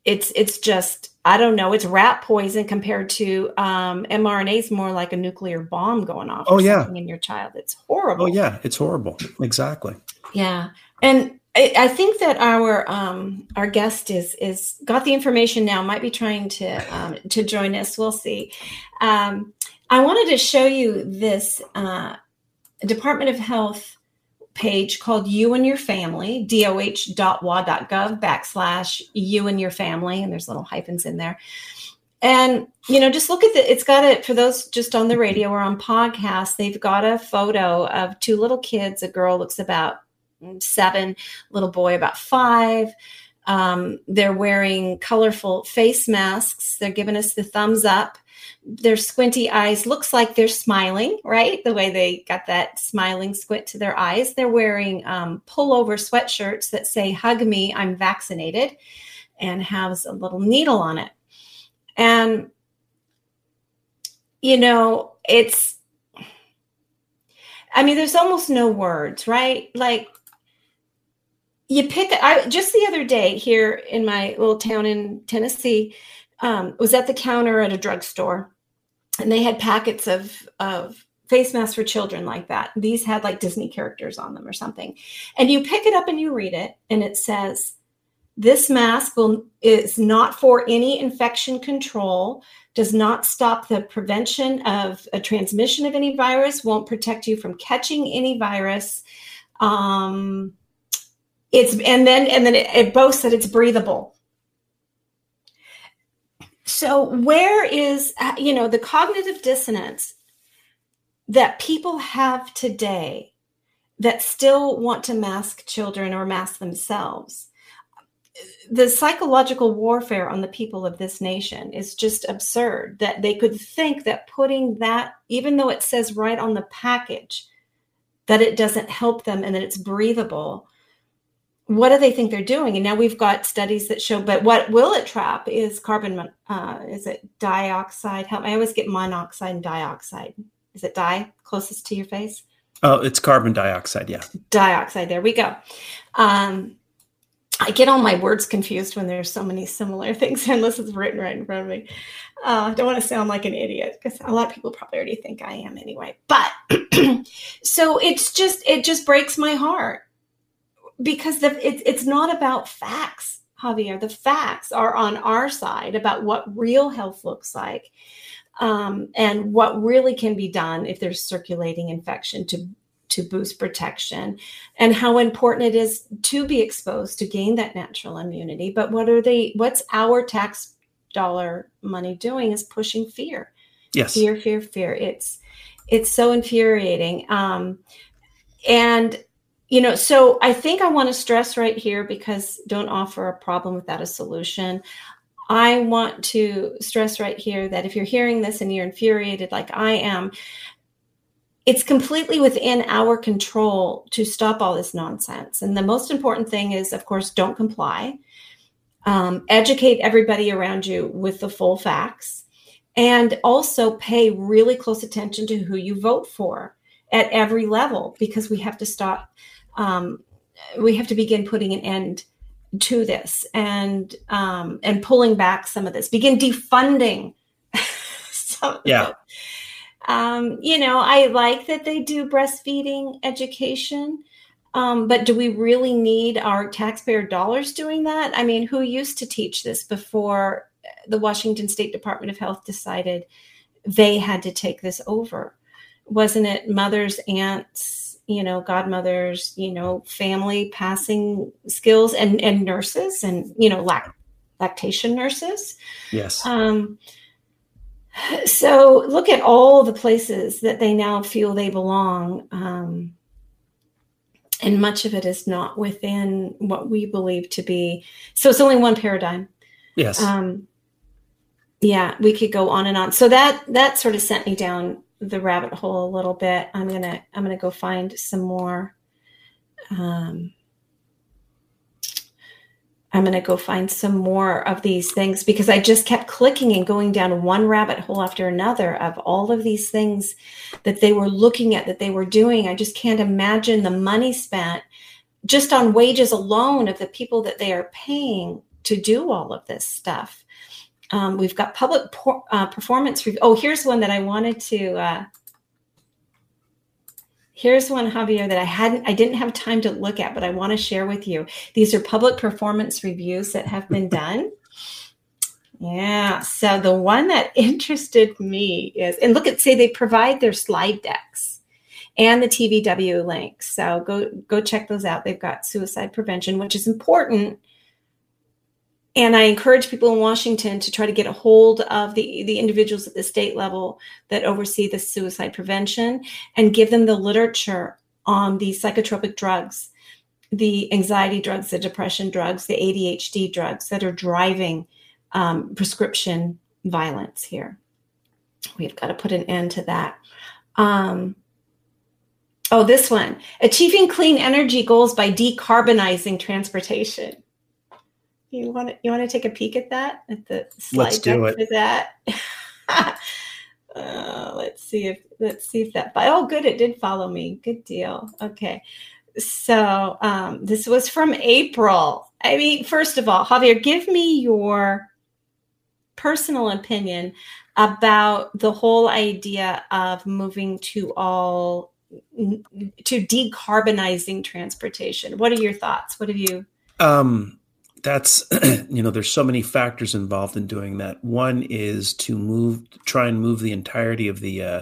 it's, it's just, I don't know. It's rat poison compared to um, mRNA is more like a nuclear bomb going off oh, yeah. in your child. It's horrible. Oh, yeah. It's horrible. Exactly. Yeah. And I, I think that our um, our guest is is got the information now, might be trying to um, to join us. We'll see. Um, I wanted to show you this uh, Department of Health page called You and Your Family, doh.wa.gov backslash you and your family. And there's little hyphens in there. And, you know, just look at the, it's got it for those just on the radio or on podcasts, they've got a photo of two little kids. A girl looks about seven, little boy about five. Um, they're wearing colorful face masks. They're giving us the thumbs up. Their squinty eyes looks like they're smiling, right? The way they got that smiling squint to their eyes. They're wearing um, pullover sweatshirts that say, hug me, I'm vaccinated, and has a little needle on it. And, you know, it's, I mean, there's almost no words, right? Like, you pick, I just the other day here in my little town in Tennessee, Um, was at the counter at a drugstore, and they had packets of, of face masks for children like that. These had like Disney characters on them or something. And you pick it up and you read it, and it says, this mask will is not for any infection control, does not stop the prevention of a transmission of any virus, won't protect you from catching any virus. Um, it's and then and then it, it boasts that it's breathable. So where is, you know, the cognitive dissonance that people have today that still want to mask children or mask themselves? The psychological warfare on the people of this nation is just absurd, that they could think that putting that, even though it says right on the package, that it doesn't help them and that it's breathable, what do they think they're doing? And now we've got studies that show, but what will it trap is carbon, uh, is it dioxide? Help me, I always get monoxide and dioxide. Is it di closest to your face? Oh, it's carbon dioxide, yeah. Dioxide, there we go. Um, I get all my words confused when there's so many similar things, unless it's written right in front of me. I uh, don't want to sound like an idiot, because a lot of people probably already think I am anyway. But so it's just, it just breaks my heart. Because the, it, it's not about facts, Javier. The facts are on our side about what real health looks like, um, and what really can be done if there's circulating infection to, to boost protection, and how important it is to be exposed to gain that natural immunity. But what are they? What's our tax dollar money doing is pushing fear. Yes, fear, fear, fear. It's it's so infuriating, um, and. You know, so I think I want to stress right here, because don't offer a problem without a solution. I want to stress right here that if you're hearing this and you're infuriated like I am, it's completely within our control to stop all this nonsense. And the most important thing is, of course, don't comply. Um, educate everybody around you with the full facts, and also pay really close attention to who you vote for at every level, because we have to stop. Um, we have to begin putting an end to this, and um, and pulling back some of this. Begin defunding. some yeah. Of it. Um, you know, I like that they do breastfeeding education, um, but do we really need our taxpayer dollars doing that? I mean, who used to teach this before the Washington State Department of Health decided they had to take this over? Wasn't it mothers, aunts, you know, godmothers, you know, family passing skills, and, and nurses, and, you know, lact- lactation nurses. Yes. Um, so look at all the places that they now feel they belong. Um, and much of it is not within what we believe to be. So it's only one paradigm. Yes. Um, yeah, we could go on and on. So that, that sort of sent me down the rabbit hole a little bit. I'm going to, I'm going to go find some more. Um, I'm going to go find some more of these things, because I just kept clicking and going down one rabbit hole after another of all of these things that they were looking at, that they were doing. I just can't imagine the money spent just on wages alone of the people that they are paying to do all of this stuff. Um, we've got public por- uh, performance review. Oh, here's one that I wanted to, uh, here's one, Javier, that I hadn't, I didn't have time to look at, but I want to share with you. These are public performance reviews that have been done. Yeah. So the one that interested me is, and look at, say they provide their slide decks and the T V W links. So go, go check those out. They've got suicide prevention, which is important. And I encourage people in Washington to try to get a hold of the, the individuals at the state level that oversee the suicide prevention, and give them the literature on the psychotropic drugs, the anxiety drugs, the depression drugs, the A D H D drugs that are driving um, prescription violence here. We've got to put an end to that. Um, oh, this one. Achieving clean energy goals by decarbonizing transportation. You want to you want to take a peek at that, at the slide let's do it. For that? uh, let's see if let's see if that. Oh, good, it did follow me. Good deal. Okay, so um, this was from April. I mean, first of all, Javier, give me your personal opinion about the whole idea of moving to all to decarbonizing transportation. What are your thoughts? What have you? Um. That's, you know, there's so many factors involved in doing that. One is to move, try and move the entirety of the uh,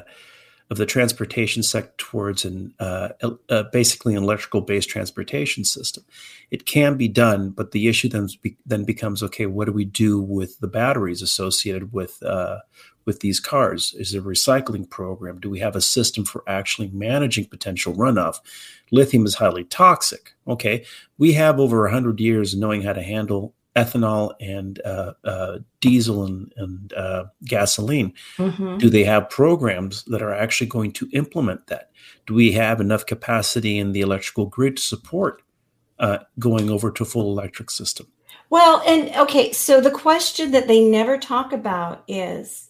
of the transportation sector towards an uh, uh, basically an electrical-based transportation system. It can be done, but the issue then then becomes, okay, what do we do with the batteries associated with uh, with these cars? Is there a recycling program? Do we have a system for actually managing potential runoff? Lithium is highly toxic. Okay, we have over one hundred years knowing how to handle ethanol and uh, uh, diesel and, and uh, gasoline. Mm-hmm. Do they have programs that are actually going to implement that? Do we have enough capacity in the electrical grid to support uh, going over to full electric system. Well, and okay, so the question that they never talk about is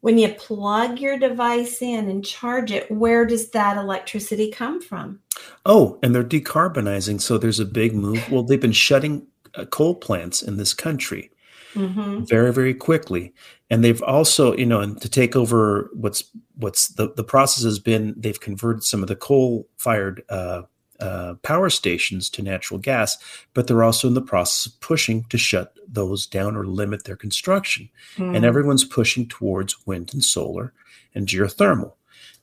when you plug your device in and charge it, where does that electricity come from? Oh, and they're decarbonizing. So there's a big move. Well, they've been shutting uh, coal plants in this country mm-hmm. very, very quickly. And they've also, you know, and to take over what's what's the, the process has been, they've converted some of the coal-fired uh Uh, power stations to natural gas, but they're also in the process of pushing to shut those down or limit their construction. Mm. And everyone's pushing towards wind and solar and geothermal.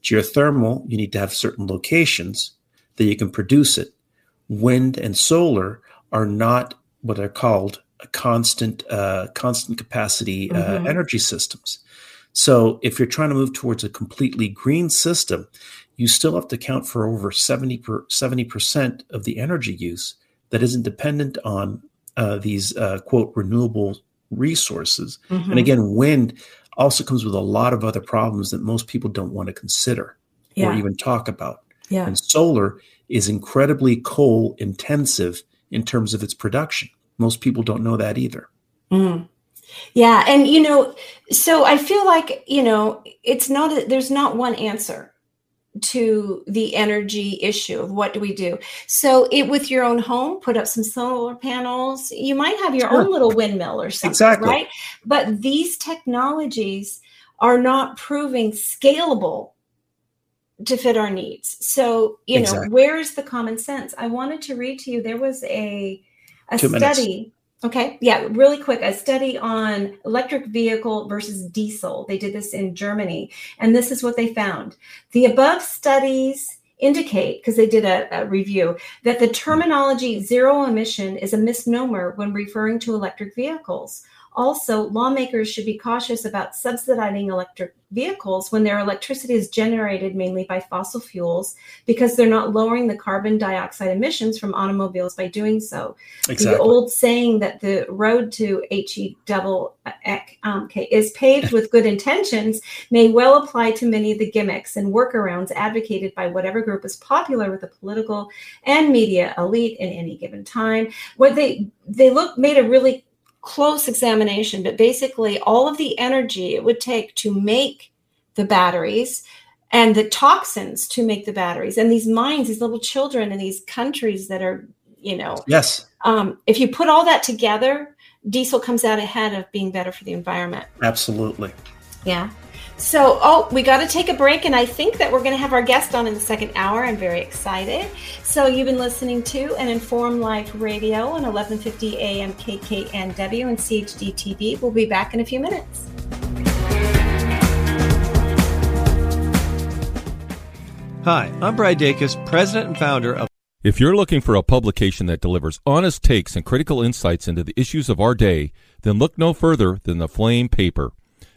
Geothermal, you need to have certain locations that you can produce it. Wind and solar are not what are called a constant, uh, constant capacity mm-hmm. uh, energy systems. So if you're trying to move towards a completely green system, you still have to account for over seventy percent of the energy use that isn't dependent on uh, these, uh, quote, renewable resources. Mm-hmm. And again, wind also comes with a lot of other problems that most people don't want to consider yeah. or even talk about. Yeah. And solar is incredibly coal intensive in terms of its production. Most people don't know that either. Mm. Yeah. And, you know, so I feel like, you know, it's not, a, there's not one answer to the energy issue of what do we do. So it with your own home, put up some solar panels, you might have your sure. own little windmill or something, exactly. right? But these technologies are not proving scalable to fit our needs. So, you exactly. know, where's the common sense? I wanted to read to you, there was a, a Two study. Minutes. Okay. Yeah. Really quick. A study on electric vehicle versus diesel. They did this in Germany. And this is what they found. The above studies indicate, because they did a, a review, that the terminology zero emission is a misnomer when referring to electric vehicles. Also, lawmakers should be cautious about subsidizing electric vehicles when their electricity is generated mainly by fossil fuels, because they're not lowering the carbon dioxide emissions from automobiles by doing so. Exactly. The old saying that the road to H E double um, K is paved with good intentions may well apply to many of the gimmicks and workarounds advocated by whatever group is popular with the political and media elite in any given time. What they they look made a really close examination, but basically all of the energy it would take to make the batteries and the toxins to make the batteries and these mines, these little children in these countries that are, you know, yes. Um, if you put all that together, diesel comes out ahead of being better for the environment. Absolutely. Yeah. So, oh, we got to take a break, and I think that we're going to have our guest on in the second hour. I'm very excited. So you've been listening to an Inform Life Radio on eleven fifty A M K K N W and C H D T V. We'll be back in a few minutes. Hi, I'm Brad Dacus, president and founder of... If you're looking for a publication that delivers honest takes and critical insights into the issues of our day, then look no further than The Flame Paper.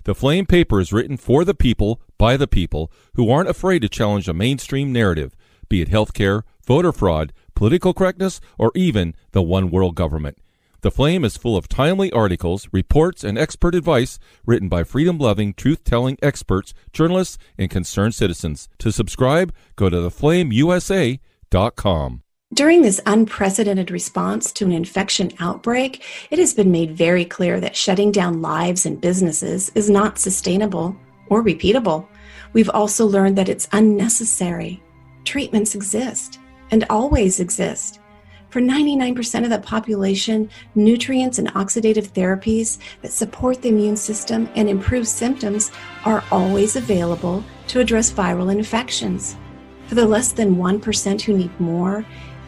The Flame Paper is written for the people, by the people, who aren't afraid to challenge a mainstream narrative, be it healthcare, voter fraud, political correctness, or even the one world government. The Flame is full of timely articles, reports, and expert advice written by freedom-loving, truth-telling experts, journalists, and concerned citizens. To subscribe, go to the flame u s a dot com. During this unprecedented response to an infection outbreak, it has been made very clear that shutting down lives and businesses is not sustainable or repeatable. We've also learned that it's unnecessary. Treatments exist and always exist. For ninety-nine percent of the population, nutrients and oxidative therapies that support the immune system and improve symptoms are always available to address viral infections. For the less than one percent who need more,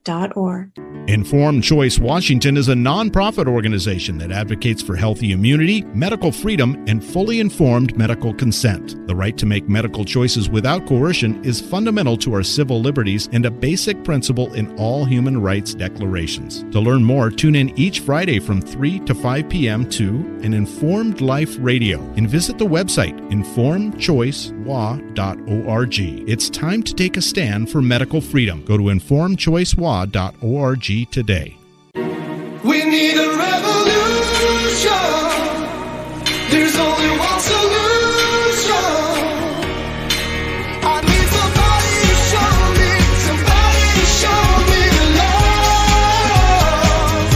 Informed Choice Washington dot org. Informed Choice Washington is a nonprofit organization that advocates for healthy immunity, medical freedom, and fully informed medical consent. The right to make medical choices without coercion is fundamental to our civil liberties and a basic principle in all human rights declarations. To learn more, tune in each Friday from three to five p.m. to an Informed Life Radio and visit the website informed choice w a dot org. It's time to take a stand for medical freedom. Go to informed choice w a dot org today. We need a revolution. There's only one solution. I need somebody to show me, somebody to show me the love.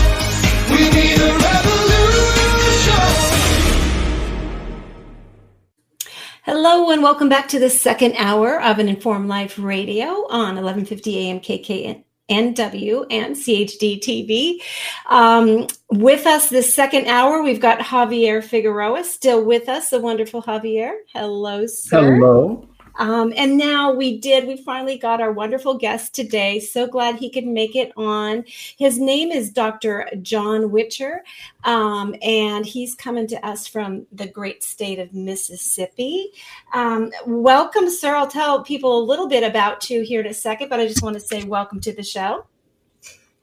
We need a revolution. Hello and welcome back to the second hour of an Informed Life Radio on eleven fifty a.m. K K N W and C H D T V. Um, with us this second hour, we've got Javier Figueroa still with us, the wonderful Javier. Hello, sir. Hello. Um, and now we did, we finally got our wonderful guest today. So glad he could make it on. His name is Doctor John Witcher, um, and he's coming to us from the great state of Mississippi. Um, welcome, sir. I'll tell people a little bit about you here in a second, but I just want to say welcome to the show.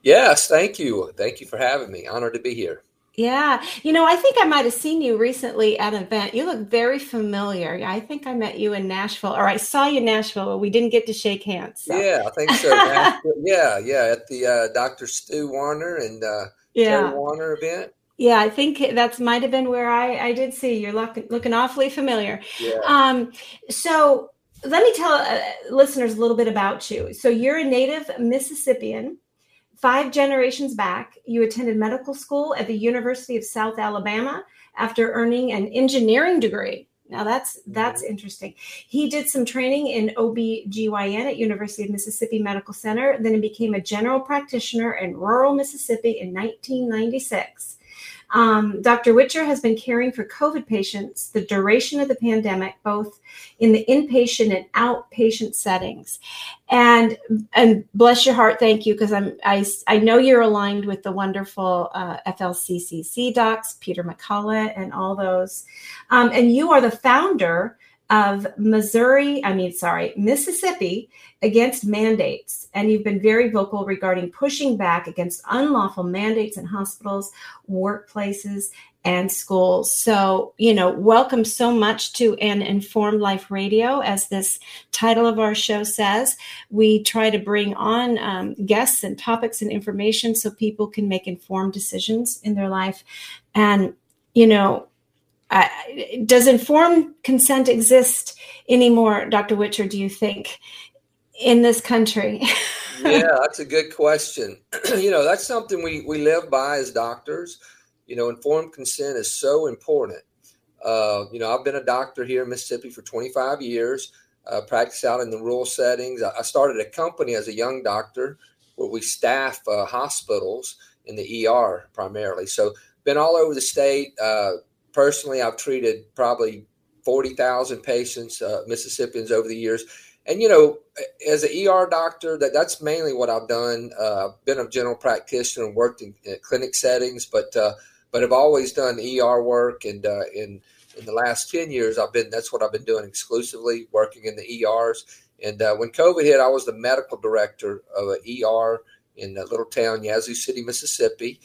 Yes, thank you. Thank you for having me. Honored to be here. Yeah. You know, I think I might have seen you recently at an event. You look very familiar. I think I met you in Nashville, or I saw you in Nashville, but we didn't get to shake hands. So. Yeah, I think so. yeah, yeah, at the uh, Doctor Stu Warner and uh, yeah. Joe Warner event. Yeah, I think that's might have been where I, I did see you. You're looking, looking awfully familiar. Yeah. Um, so let me tell uh, listeners a little bit about you. So you're a native Mississippian. Five generations back, you attended medical school at the University of South Alabama after earning an engineering degree. Now, that's that's interesting. He did some training in O B G Y N at University of Mississippi Medical Center. Then he became a general practitioner in rural Mississippi in nineteen ninety-six. Um, Doctor Witcher has been caring for COVID patients the duration of the pandemic, both in the inpatient and outpatient settings. And and bless your heart, thank you, because I'm I, I know you're aligned with the wonderful uh, F L C C C docs, Peter McCullough, and all those. Um, and you are the founder of Missouri, I mean, sorry, Mississippi Against Mandates. And you've been very vocal regarding pushing back against unlawful mandates in hospitals, workplaces, and schools. So, you know, welcome so much to an Informed Life Radio. As this title of our show says, we try to bring on um, guests and topics and information so people can make informed decisions in their life. And, you know, Uh, does informed consent exist anymore, Doctor Witcher, do you think, in this country? Yeah, that's a good question. You know, that's something we, we live by as doctors. You know, informed consent is so important. Uh, you know, I've been a doctor here in Mississippi for twenty-five years, uh, practiced out in the rural settings. I, I started a company as a young doctor where we staff uh, hospitals in the E R primarily. So been all over the state. Uh, Personally, I've treated probably forty thousand patients, uh, Mississippians over the years. And, you know, as an E R doctor, that, that's mainly what I've done. Uh, I've been a general practitioner and worked in, in clinic settings, but uh, but I've always done E R work. And uh, in in the last ten years, I've been that's what I've been doing exclusively, working in the E Rs. And uh, when COVID hit, I was the medical director of an E R in a little town, Yazoo City, Mississippi.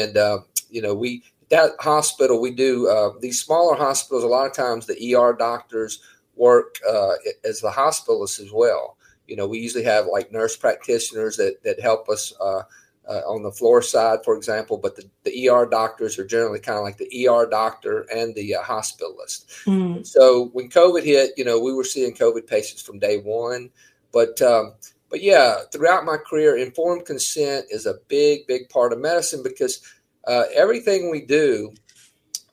And, uh, you know, we... That hospital, we do uh, these smaller hospitals. A lot of times, the E R doctors work uh, as the hospitalists as well. You know, we usually have like nurse practitioners that that help us uh, uh, on the floor side, for example. But the, the E R doctors are generally kind of like the E R doctor and the uh, hospitalist. Mm. So when COVID hit, you know, we were seeing COVID patients from day one. But um, but yeah, throughout my career, informed consent is a big, big part of medicine because. Uh, everything we do,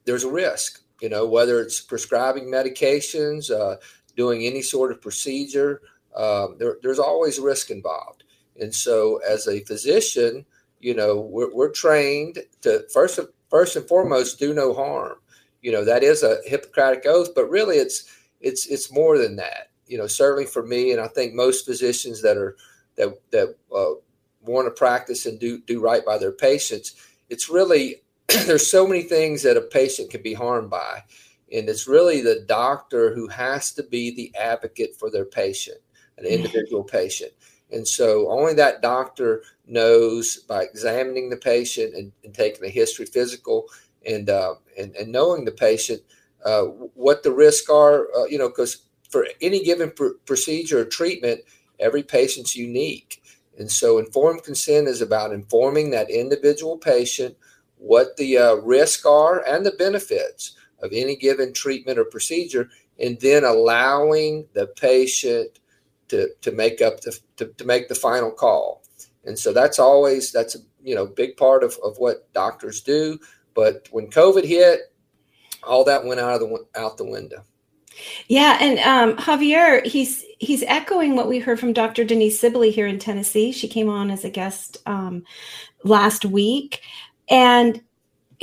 there's a risk, you know, whether it's prescribing medications, uh, doing any sort of procedure, um, there, there's always risk involved. And so as a physician, you know, we're, we're trained to first, first and foremost, do no harm. You know, that is a Hippocratic oath, but really it's, it's, it's more than that, you know, certainly for me. And I think most physicians that are, that, that, uh, want to practice and do do right by their patients. It's really, there's so many things that a patient can be harmed by. And it's really the doctor who has to be the advocate for their patient, an individual patient. And so only that doctor knows by examining the patient and, and taking a history physical and, uh, and, and knowing the patient, uh, what the risks are, uh, you know, because for any given pr- procedure or treatment, every patient's unique. And so informed consent is about informing that individual patient what the uh, risks are and the benefits of any given treatment or procedure, and then allowing the patient to, to make up the to, to make the final call. And so that's always that's a you know big part of, of what doctors do. But when COVID hit, all that went out of the out the window. Yeah, and um, Javier, he's he's echoing what we heard from Doctor Denise Sibley here in Tennessee. She came on as a guest um, last week, and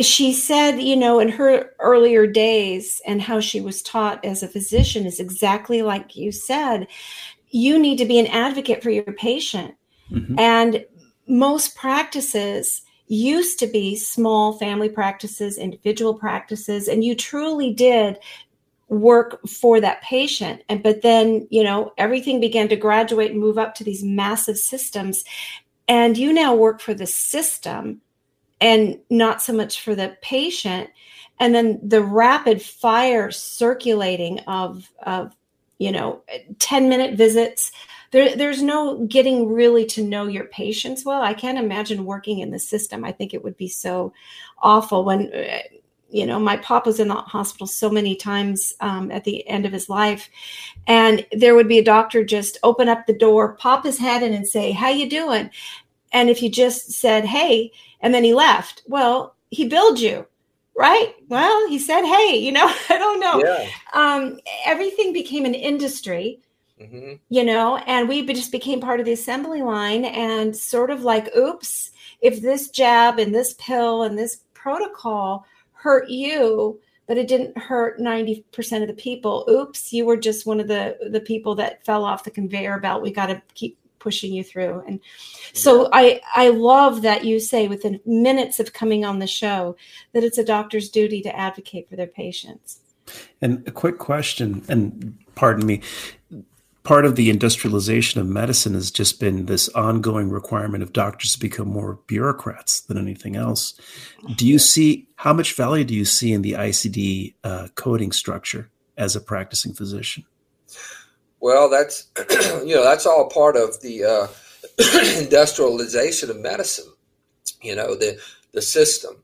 she said, you know, in her earlier days and how she was taught as a physician is exactly like you said. You need to be an advocate for your patient. Mm-hmm. And most practices used to be small family practices, individual practices, and you truly did work for that patient. And but then, you know, everything began to graduate and move up to these massive systems. And you now work for the system and not so much for the patient. And then the rapid fire circulating of, of you know, ten minute visits. There, there's no getting really to know your patients well. I can't imagine working in the system. I think it would be so awful when, you know, my pop was in the hospital so many times um, at the end of his life. And there would be a doctor just open up the door, pop his head in and say, how you doing? And if you just said, hey, and then he left, well, he billed you, right? Well, he said, hey, you know, I don't know. Yeah. Um, everything became an industry, mm-hmm. you know, and we just became part of the assembly line and sort of like, oops, if this jab and this pill and this protocol hurt you, but it didn't hurt ninety percent of the people. Oops, you were just one of the, the people that fell off the conveyor belt. We got to keep pushing you through. And so I, I love that you say within minutes of coming on the show that it's a doctor's duty to advocate for their patients. And a quick question, and pardon me, part of the industrialization of medicine has just been this ongoing requirement of doctors to become more bureaucrats than anything else. Do you see, how much value do you see in the I C D uh, coding structure as a practicing physician? Well, that's, you know, that's all part of the uh, industrialization of medicine, you know, the the system.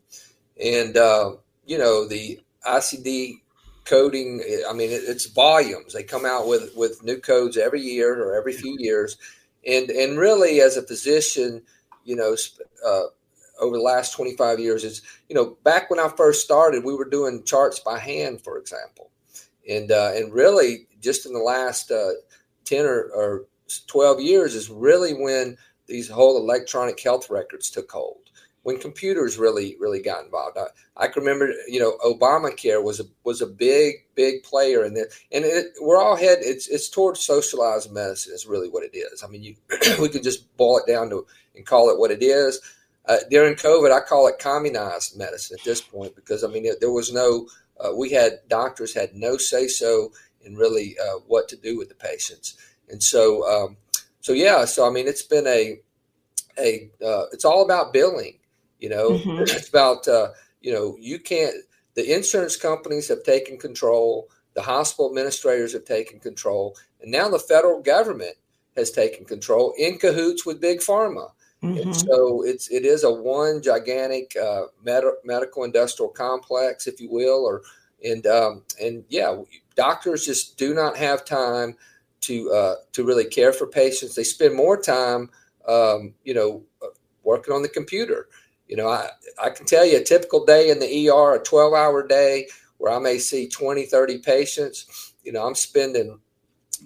And, uh, you know, the I C D coding, I mean, it, it's volumes. They come out with, with new codes every year or every few years. And, and really, as a physician, you know, uh, over the last twenty-five years, it's, you know, back when I first started, we were doing charts by hand, for example. And uh, and really, just in the last uh, ten or, or twelve years is really when these whole electronic health records took hold. When computers really really got involved, I, I can remember you know Obamacare was a was a big big player in this, and it, we're all head it's it's towards socialized medicine is really what it is. I mean, you we could just boil it down to and call it what it is. Uh, during COVID, I call it communized medicine at this point because I mean it, there was no. Uh, we had doctors had no say so in really uh, what to do with the patients, and so um, so yeah. So I mean, it's been a a uh, it's all about billing, you know. Mm-hmm. It's about uh, you know you can't. The insurance companies have taken control. The hospital administrators have taken control, and now the federal government has taken control in cahoots with big pharma. Mm-hmm. And so it's it is a one gigantic uh, med- medical industrial complex, if you will, or and um, and yeah, doctors just do not have time to uh, to really care for patients. They spend more time, um, you know, working on the computer. You know, I I can tell you a typical day in the E R, a twelve hour day where I may see twenty, thirty patients. You know, I'm spending.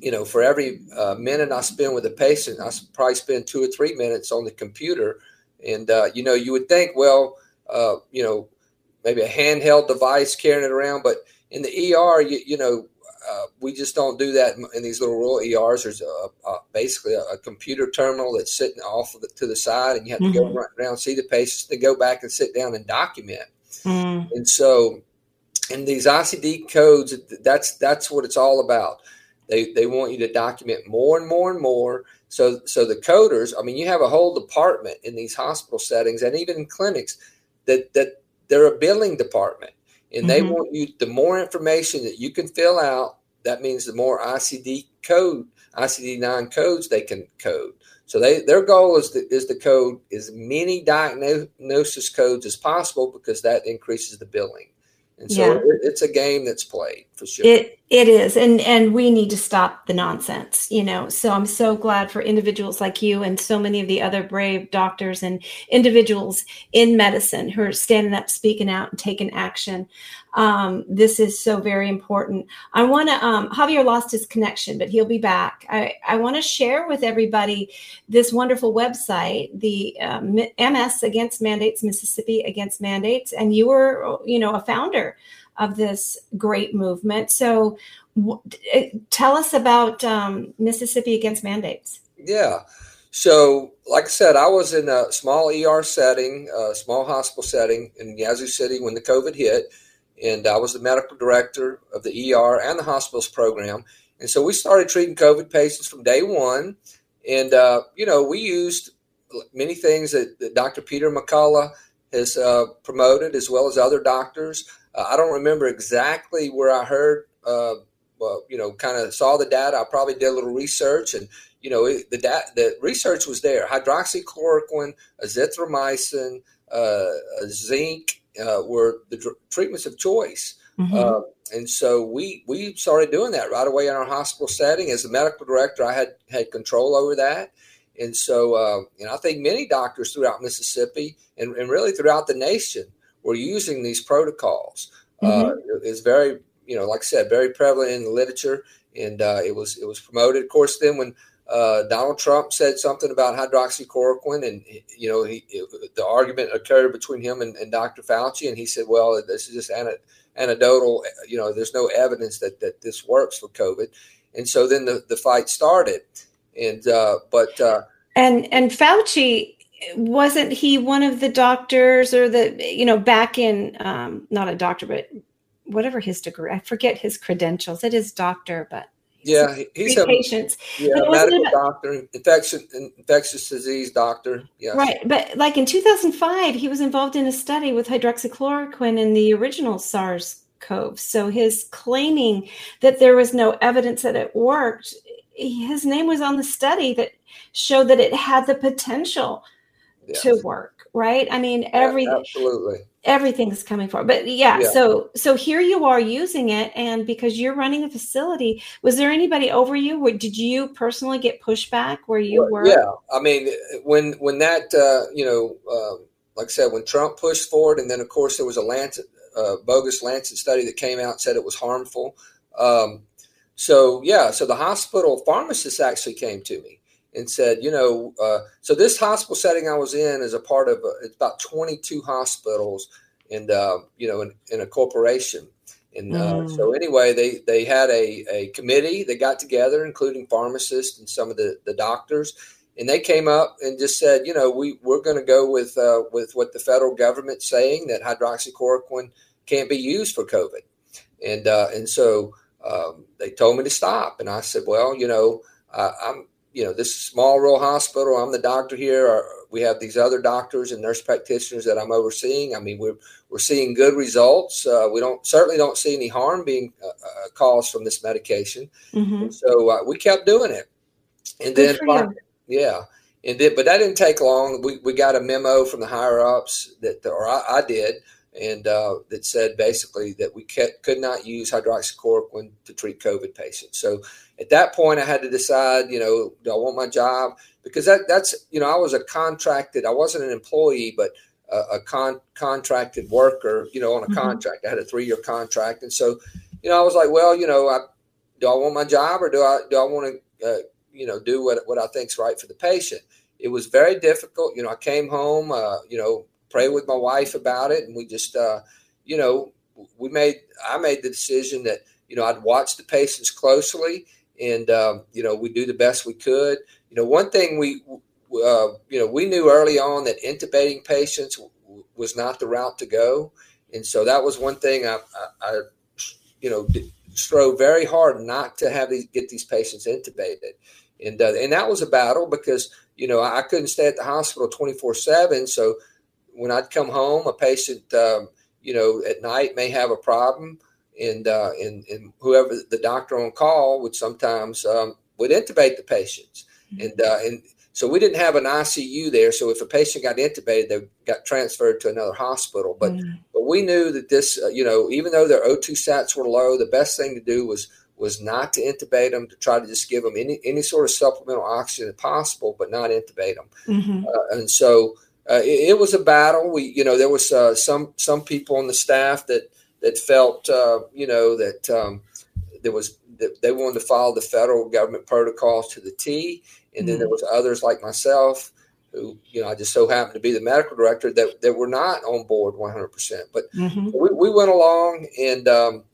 You know, for every uh, minute I spend with a patient, I probably spend two or three minutes on the computer. And, uh, you know, you would think, well, uh, you know, maybe a handheld device carrying it around. But in the E R, you, you know, uh, we just don't do that in these little rural E Rs. There's a, a, basically a, a computer terminal that's sitting off of the, to the side, and you have to mm-hmm. go right around, see the patients, then go back and sit down and document. Mm. And so, and these I C D codes, that's that's what it's all about. They they want you to document more and more and more. So so the coders, I mean, you have a whole department in these hospital settings and even in clinics that that they're a billing department, and mm-hmm. they want you. The more information that you can fill out, that means the more I C D code, I C D nine codes they can code. So they, their goal is to, is to code as many diagnosis codes as possible, because that increases the billing. And so yeah. it, it's a game that's played for sure. It it is. And, and we need to stop the nonsense, you know. So I'm so glad for individuals like you and so many of the other brave doctors and individuals in medicine who are standing up, speaking out, and taking action. Um, this is so very important. I want to, um, Javier lost his connection, but he'll be back. I, I want to share with everybody this wonderful website, the uh, M S Against Mandates, Mississippi Against Mandates. And you were, you know, a founder of this great movement. So w- tell us about um, Mississippi Against Mandates. Yeah. So, like I said, I was in a small E R setting, a small hospital setting in Yazoo City when the COVID hit. And I was the medical director of the E R and the hospital's program. And so we started treating COVID patients from day one. And, uh, you know, we used many things that, that Doctor Peter McCullough has uh, promoted, as well as other doctors. Uh, I don't remember exactly where I heard, uh, well, you know, kind of saw the data. I probably did a little research, and, you know, it, the, da- the research was there. Hydroxychloroquine, azithromycin, uh, zinc, Uh, were the dr- treatments of choice. Mm-hmm. Uh, and so we we started doing that right away in our hospital setting. As the medical director, I had, had control over that. And so, uh, and I think many doctors throughout Mississippi and, and really throughout the nation were using these protocols. Mm-hmm. Uh, it's very, you know, like I said, very prevalent in the literature, and uh, it was it was promoted. Of course, then when Uh, Donald Trump said something about hydroxychloroquine, and, you know, he, it, the argument occurred between him and, and Doctor Fauci, and he said, well, this is just anecdotal, you know, there's no evidence that, that this works for COVID. And so then the, the fight started. And, uh, but, uh, and, and Fauci, wasn't he one of the doctors, or the, you know, back in, um, not a doctor, but whatever his degree, I forget his credentials, it is doctor, but. Yeah, he's a, yeah, a medical a, doctor, infection, infectious disease doctor. Yes. Right. But like in two thousand five, he was involved in a study with hydroxychloroquine in the original SARS-CoV. So his claiming that there was no evidence that it worked, his name was on the study that showed that it had the potential yes. to work. Right. I mean, every, yeah, absolutely. Everything's coming forward. But yeah, yeah, so so here you are using it, and because you're running a facility, was there anybody over you? Or did you personally get pushback where you well, were? Yeah, I mean, when when that, uh, you know, uh, like I said, when Trump pushed forward, and then, of course, there was a Lancet, uh, bogus Lancet study that came out and said it was harmful. Um, so, yeah, so the hospital pharmacist actually came to me and said, you know, uh, so this hospital setting I was in is a part of uh, it's about twenty-two hospitals, and uh, you know, in, in a corporation. And uh, mm. so anyway, they they had a, a committee that got together, including pharmacists and some of the, the doctors, and they came up and just said, you know, we we're going to go with uh, with what the federal government's saying, that hydroxychloroquine can't be used for COVID, and uh, and so um, they told me to stop, and I said, well, you know, uh, I'm. You know, this is a small rural hospital. I'm the doctor here. Our, we have these other doctors and nurse practitioners that I'm overseeing. I mean, we're we're seeing good results. Uh, we don't certainly don't see any harm being uh, caused from this medication. Mm-hmm. So uh, we kept doing it, and good then by, yeah, and then but that didn't take long. We we got a memo from the higher ups that, or I, I did, and uh, that said basically that we kept, could not use hydroxychloroquine to treat COVID patients. So at that point, I had to decide, you know, do I want my job? Because that, that's, you know, I was a contracted, I wasn't an employee, but a, a con, contracted worker, you know, on a mm-hmm. contract. I had a three-year contract. And so, you know, I was like, well, you know, I, do I want my job, or do I do I want to, uh, you know, do what, what I think's right for the patient? It was very difficult. You know, I came home, uh, you know, pray with my wife about it. And we just, uh, you know, we made, I made the decision that, you know, I'd watch the patients closely, and, um, you know, we do the best we could. You know, one thing we, uh, you know, we knew early on that intubating patients w- was not the route to go. And so that was one thing I, I, I you know, d- strove very hard not to have these, get these patients intubated. And, uh, and that was a battle because, you know, I couldn't stay at the hospital twenty-four seven. So when I'd come home, a patient, um, you know, at night may have a problem, and, uh, and, and whoever the doctor on call would sometimes um, would intubate the patients. Mm-hmm. And, uh, and so we didn't have an I C U there. So if a patient got intubated, they got transferred to another hospital. But, mm-hmm. but we knew that this, uh, you know, even though their O two sats were low, the best thing to do was was not to intubate them, to try to just give them any, any sort of supplemental oxygen if possible, but not intubate them. Mm-hmm. Uh, and so uh, it, it was a battle. We, you know, there was uh, some, some people on the staff that, that felt, uh, you know, that um, there was, that they wanted to follow the federal government protocols to the T. And mm-hmm. then there was others like myself who, you know, I just so happened to be the medical director that, that were not on board one hundred percent, but mm-hmm. we, we went along and um,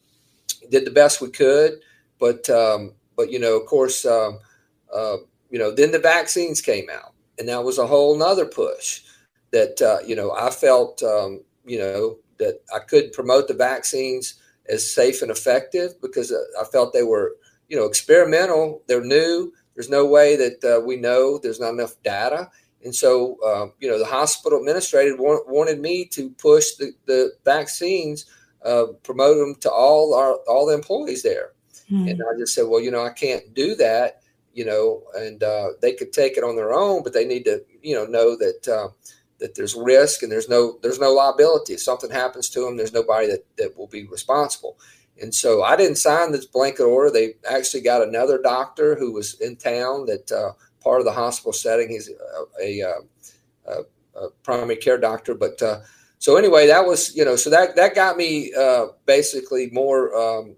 did the best we could. But, um, but, you know, of course, um, uh, you know, then the vaccines came out, and that was a whole nother push that, uh, you know, I felt, um, you know, that I could promote the vaccines as safe and effective because I felt they were, you know, experimental. They're new. There's no way that uh, we know. There's not enough data. And so, uh, you know, the hospital administrator wa- wanted me to push the, the vaccines, uh, promote them to all our all the employees there. And I just said, well, you know, I can't do that, you know, and uh, they could take it on their own, but they need to, you know, know that uh, that there's risk and there's no there's no liability. If something happens to them, there's nobody that, that will be responsible. And so I didn't sign this blanket order. They actually got another doctor who was in town that uh, part of the hospital setting. He's a, a, a, a primary care doctor. But uh, so anyway, that was, you know, so that, that got me uh, basically more um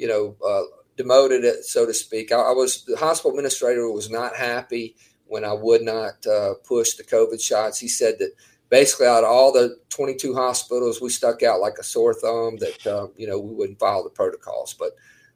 you know, uh, demoted, so to speak. I, I was, the hospital administrator was not happy when I would not uh, push the COVID shots. He said that basically out of all the twenty-two hospitals, we stuck out like a sore thumb that, uh, you know, we wouldn't follow the protocols. But,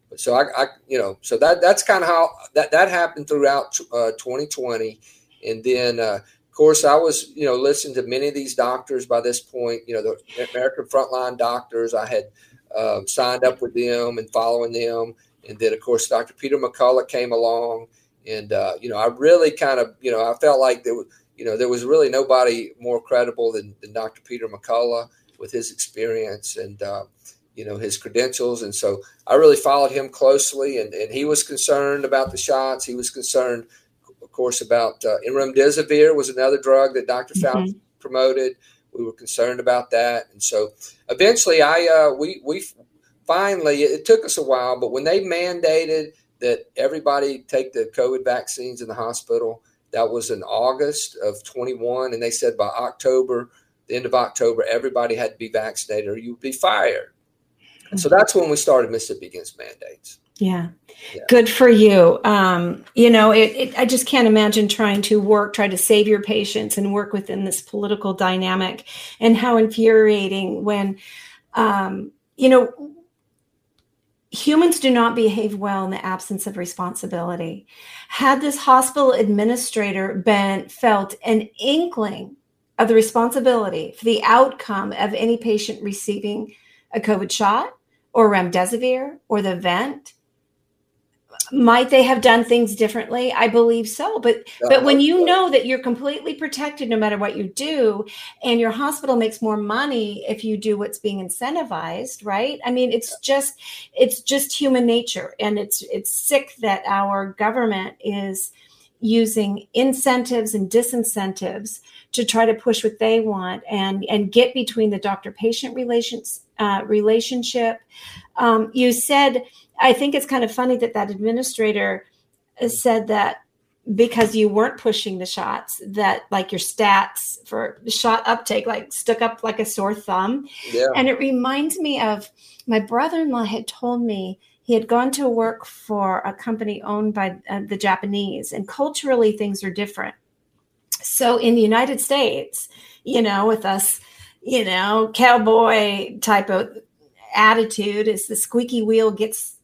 but so I, I, you know, so that, that's kind of how that, that happened throughout uh, twenty twenty. And then, uh, of course, I was, you know, listening to many of these doctors by this point, you know, the American frontline doctors. I had, Um, signed up with them and following them. And then, of course, Doctor Peter McCullough came along. And, uh, you know, I really kind of, you know, I felt like there was, you know, there was really nobody more credible than, than Doctor Peter McCullough with his experience and, uh, you know, his credentials. And so I really followed him closely. And, and he was concerned about the shots. He was concerned, of course, about uh, Remdesivir was another drug that Doctor Mm-hmm. Fauci promoted. We were concerned about that. And so eventually I, uh, we, we finally, it took us a while, but when they mandated that everybody take the COVID vaccines in the hospital, that was in August of twenty-one. And they said by October, the end of October, everybody had to be vaccinated or you would be fired. And so that's when we started Mississippi Against Mandates. Yeah. yeah. Good for you. Um, you know, it, it, I just can't imagine trying to work, try to save your patients and work within this political dynamic, and how infuriating when, um, you know, humans do not behave well in the absence of responsibility. Had this hospital administrator been felt an inkling of the responsibility for the outcome of any patient receiving a COVID shot or Remdesivir or the vent, might they have done things differently? I believe so. But no, but when you know that you're completely protected no matter what you do, and your hospital makes more money if you do what's being incentivized, right? I mean, it's just it's just human nature. And it's it's sick that our government is using incentives and disincentives to try to push what they want and, and get between the doctor-patient relations, uh, relationship. Um, you said, I think it's kind of funny that that administrator said that because you weren't pushing the shots, that like your stats for shot uptake, like stuck up like a sore thumb. Yeah. And it reminds me of my brother-in-law had told me he had gone to work for a company owned by uh, the Japanese, and culturally things are different. So in the United States, you know, with us, you know, cowboy type of attitude is the squeaky wheel gets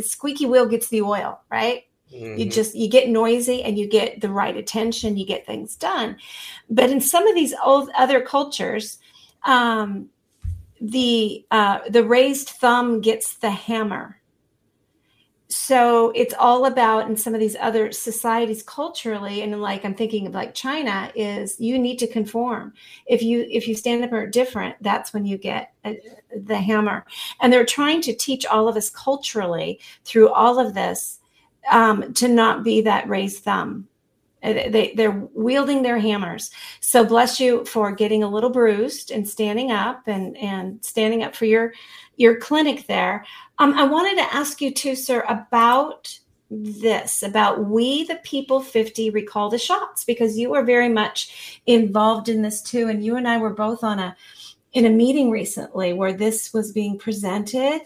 squeaky wheel gets the oil, right? Mm-hmm. You just, you get noisy and you get the right attention, you get things done. But in some of these old other cultures, um, the uh, the raised thumb gets the hammer. So it's all about, in some of these other societies culturally, and like I'm thinking of like China, is you need to conform. If you if you stand up or different, that's when you get a, the hammer. And they're trying to teach all of us culturally through all of this um, to not be that raised thumb. They, they're wielding their hammers. So bless you for getting a little bruised and standing up and, and standing up for your, your clinic there. Um, I wanted to ask you too, sir, about this, about We the People fifty Recall the Shots, because you are very much involved in this too. And you and I were both on a, in a meeting recently where this was being presented.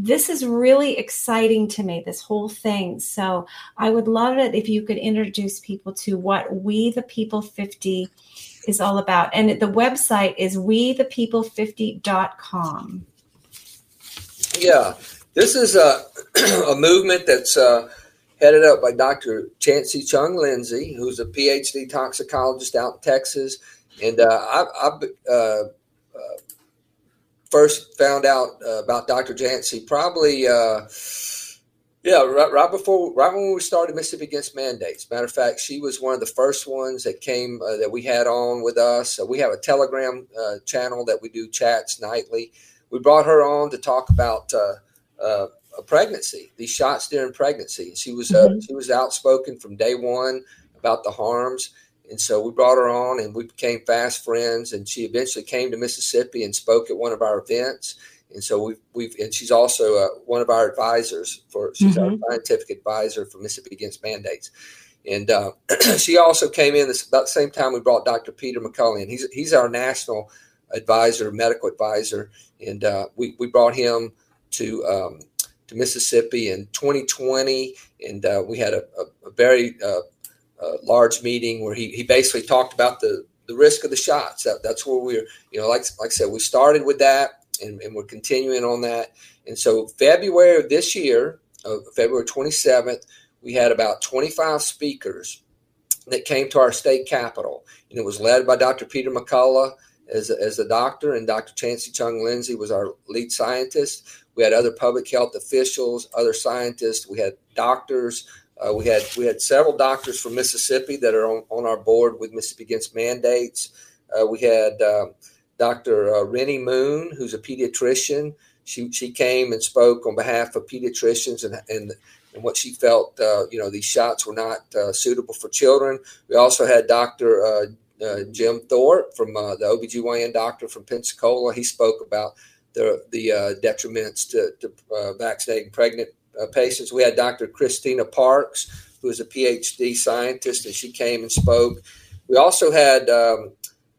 This is really exciting to me, this whole thing. So I would love it if you could introduce people to what We the People fifty is all about. And the website is we the people fifty dot com. Yeah, this is a, a movement that's uh, headed up by Doctor Chancey Chung-Lindsay, who's a P H D toxicologist out in Texas. And uh, I've been... Uh, first found out uh, about Doctor Chancey probably, uh, yeah, right, right before, right when we started Mississippi Against Mandates. Matter of fact, she was one of the first ones that came uh, that we had on with us. Uh, we have a Telegram uh, channel that we do chats nightly. We brought her on to talk about uh, uh, a pregnancy, these shots during pregnancy. She was uh, mm-hmm. she was outspoken from day one about the harms. And so we brought her on and we became fast friends, and she eventually came to Mississippi and spoke at one of our events. And so we've, we've and she's also uh, one of our advisors for, she's mm-hmm. our scientific advisor for Mississippi Against Mandates. And uh, she also came in this, about the same time we brought Doctor Peter McCullough in. He's, he's our national advisor, medical advisor. And uh, we, we brought him to, um, to Mississippi in twenty twenty. And uh, we had a, a, a very, uh, a large meeting where he, he basically talked about the, the risk of the shots. That, that's where we're, you know, like like I said, we started with that, and, and we're continuing on that. And so February of this year, uh, February twenty-seventh, we had about twenty-five speakers that came to our state capitol. And it was led by Doctor Peter McCullough as a, as a doctor, and Doctor Chancey Chung-Lindsay was our lead scientist. We had other public health officials, other scientists. We had doctors. Uh, we had we had several doctors from Mississippi that are on, on our board with Mississippi Against Mandates. Uh, we had uh, Doctor Uh, Rennie Moon, who's a pediatrician. She she came and spoke on behalf of pediatricians and and, and what she felt, uh, you know, these shots were not uh, suitable for children. We also had Doctor Uh, uh, Jim Thorpe, from uh, the O B G Y N doctor from Pensacola. He spoke about the, the uh, detriments to, to uh, vaccinating pregnant Uh, patients. We had Doctor Christina Parks, who is a P H D scientist, and she came and spoke. We also had um,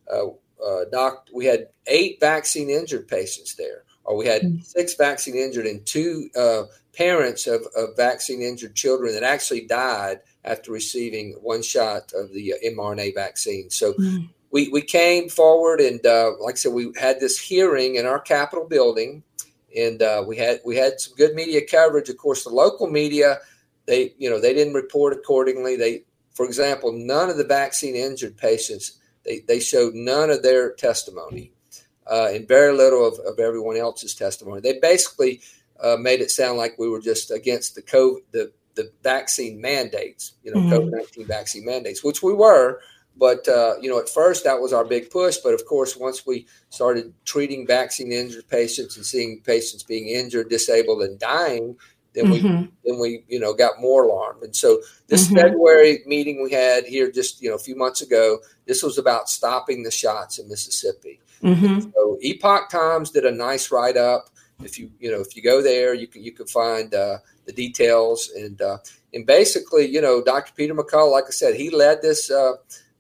uh, uh, doc. We had eight vaccine injured patients there, or we had six vaccine injured and two uh, parents of, of vaccine injured children that actually died after receiving one shot of the uh, mRNA vaccine. So mm. we we came forward, and uh, like I said, we had this hearing in our Capitol building. And uh, we had we had some good media coverage. Of course, the local media, they you know they didn't report accordingly. They, for example, none of the vaccine injured patients, they, they showed none of their testimony, uh, and very little of, of everyone else's testimony. They basically uh, made it sound like we were just against the COVID, the the vaccine mandates, you know, mm-hmm. COVID nineteen vaccine mandates, which we were. But, uh, you know, at first that was our big push. But, of course, once we started treating vaccine injured patients and seeing patients being injured, disabled and dying, then mm-hmm. we then we, you know, got more alarmed. And so this mm-hmm. February meeting we had here just, you know, a few months ago, this was about stopping the shots in Mississippi. Mm-hmm. So Epoch Times did a nice write up. If you, you know, if you go there, you can you can find uh, the details. And uh, and basically, you know, Doctor Peter McCullough, like I said, he led this uh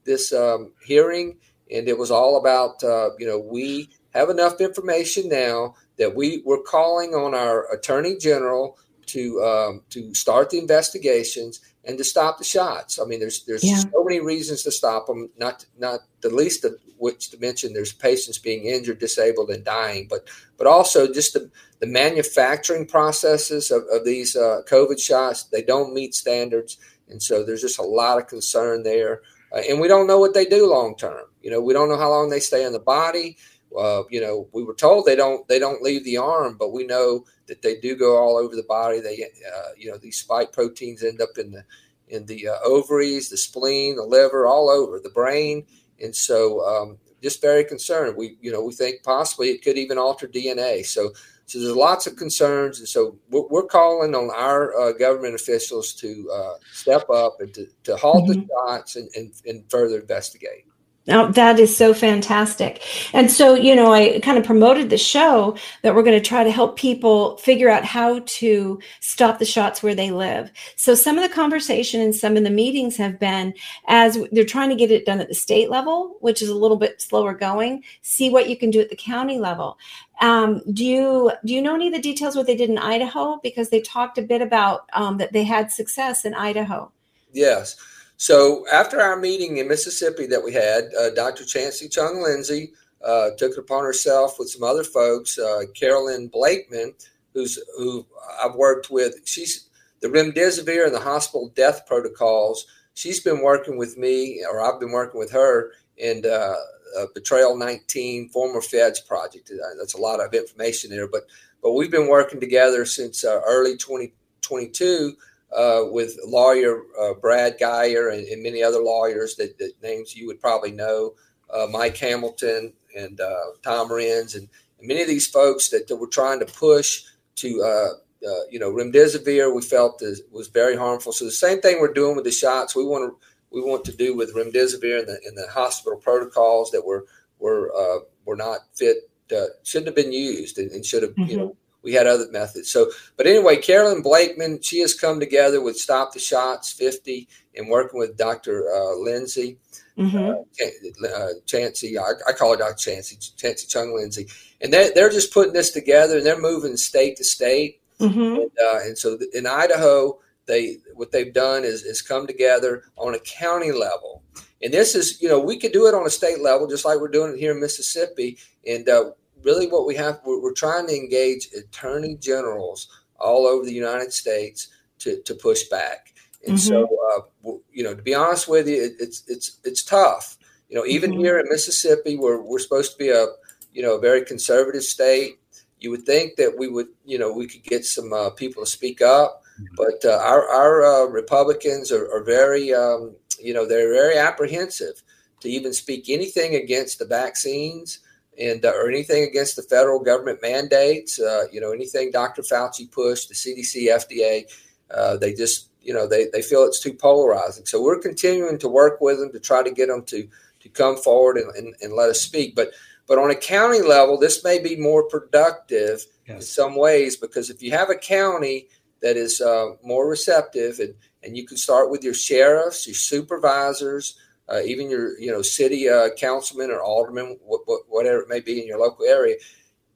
this um, hearing, and it was all about, uh, you know, we have enough information now that we were calling on our attorney general to um, to start the investigations. and to stop the shots. I mean, there's there's yeah. so many reasons to stop them, not not the least of which to mention there's patients being injured, disabled, and dying, but but also just the, the manufacturing processes of, of these uh, COVID shots. They don't meet standards, and so there's just a lot of concern there. Uh, and we don't know what they do long term. You know, we don't know how long they stay in the body. Uh, you know, we were told they don't they don't leave the arm, but we know that they do go all over the body. They, uh, you know, these spike proteins end up in the in the uh, ovaries, the spleen, the liver, all over the brain, and so um, just very concerned. We, you know, we think possibly it could even alter D N A. So, so there's lots of concerns, and so we're, we're calling on our uh, government officials to uh, step up and to, to halt mm-hmm. the shots and, and, and further investigate. Oh, that is so fantastic. And so, you know, I kind of promoted the show that we're going to try to help people figure out how to stop the shots where they live. So some of the conversation and some of the meetings have been as they're trying to get it done at the state level, which is a little bit slower going, see what you can do at the county level. Um, do you do you know any of the details what they did in Idaho? Because they talked a bit about um, that they had success in Idaho. Yes. So after our meeting in Mississippi that we had, uh, Doctor Chancey Chung-Lindsay uh, took it upon herself with some other folks, uh, Carolyn Blakeman, who's who I've worked with. She's the Remdesivir and the hospital death protocols. She's been working with me, or I've been working with her in uh, uh, Betrayal nineteen, former Feds project. That's a lot of information there, but but we've been working together since uh, early twenty twenty-two. Uh, with lawyer uh, Brad Geyer and, and many other lawyers that, that names you would probably know, uh, Mike Hamilton and uh, Tom Renz and, and many of these folks that, that were trying to push to, uh, uh, you know, remdesivir we felt is, was very harmful. So the same thing we're doing with the shots, we want to we want to do with remdesivir and the, and the hospital protocols that were were uh, were not fit, uh, shouldn't have been used and, and should have, mm-hmm. you know. We had other methods. So, but anyway, Carolyn Blakeman, she has come together with Stop the Shots fifty and working with Doctor Uh, Lindsay, mm-hmm. uh, uh, Chancey. I, I call her Doctor Chancey, Chancey Chung-Lindsay. And they're, they're just putting this together and they're moving state to state. Mm-hmm. And, uh, and so in Idaho, they what they've done is, is come together on a county level. And this is, you know, we could do it on a state level, just like we're doing it here in Mississippi. And, uh, really what we have, we're trying to engage attorney generals all over the United States to, to push back. And mm-hmm. so, uh, you know, to be honest with you, it, it's it's it's tough. You know, even mm-hmm. here in Mississippi, where we're supposed to be a, you know, a very conservative state, you would think that we would, you know, we could get some uh, people to speak up. But uh, our, our uh, Republicans are, are very, um, you know, they're very apprehensive to even speak anything against the vaccines. And uh, or anything against the federal government mandates, uh, you know, anything Doctor Fauci pushed, the C D C, F D A, uh, they just, you know, they, they feel it's too polarizing. So we're continuing to work with them to try to get them to to come forward and, and, and let us speak. But but on a county level, this may be more productive yes. in some ways, because if you have a county that is uh, more receptive and, and you can start with your sheriffs, your supervisors, Uh, even your, you know, city uh, councilman or alderman, wh- wh- whatever it may be in your local area,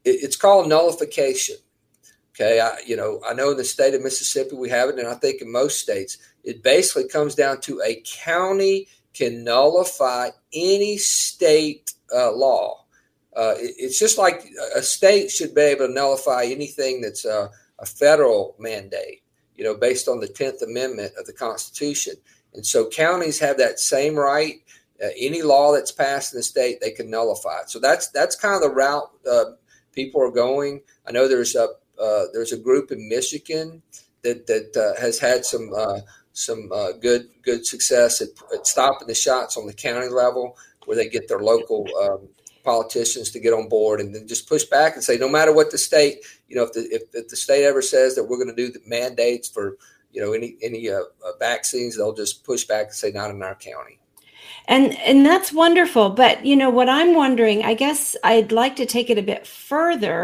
it, it's called nullification. Okay, I, you know, I know in the state of Mississippi we have it, and I think in most states it basically comes down to a county can nullify any state uh, law. Uh, it, it's just like a state should be able to nullify anything that's uh, a federal mandate, you know, based on the tenth Amendment of the Constitution. And so counties have that same right. Uh, any law that's passed in the state, they can nullify it. So that's that's kind of the route uh, people are going. I know there's a uh, there's a group in Michigan that that uh, has had some uh, some uh, good good success at, at stopping the shots on the county level, where they get their local um, politicians to get on board and then just push back and say, no matter what the state, you know, if the if, if the state ever says that we're going to do the mandates for, you know, any any uh, vaccines, they'll just push back and say not in our county. And and that's wonderful. But, you know, what I'm wondering, I guess I'd like to take it a bit further,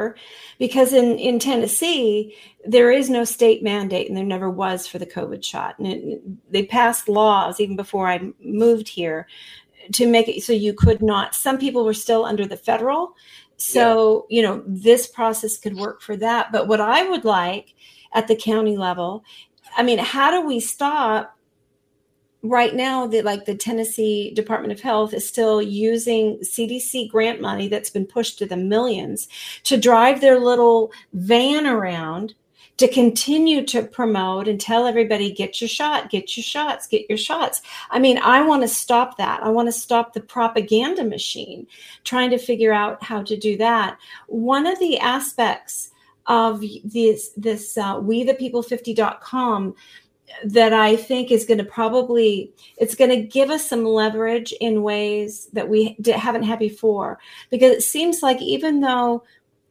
because in, in Tennessee, there is no state mandate and there never was for the COVID shot. And it, they passed laws even before I moved here to make it so you could not. Some people were still under the federal. So, yeah. you know, this process could work for that. But what I would like at the county level, I mean, how do we stop right now that like the Tennessee Department of Health is still using C D C grant money that's been pushed to the millions to drive their little van around to continue to promote and tell everybody, get your shot, get your shots, get your shots. I mean, I want to stop that. I want to stop the propaganda machine trying to figure out how to do that. One of the aspects of this, this uh, we the people fifty dot com that I think is going to probably, it's going to give us some leverage in ways that we haven't had before, because it seems like even though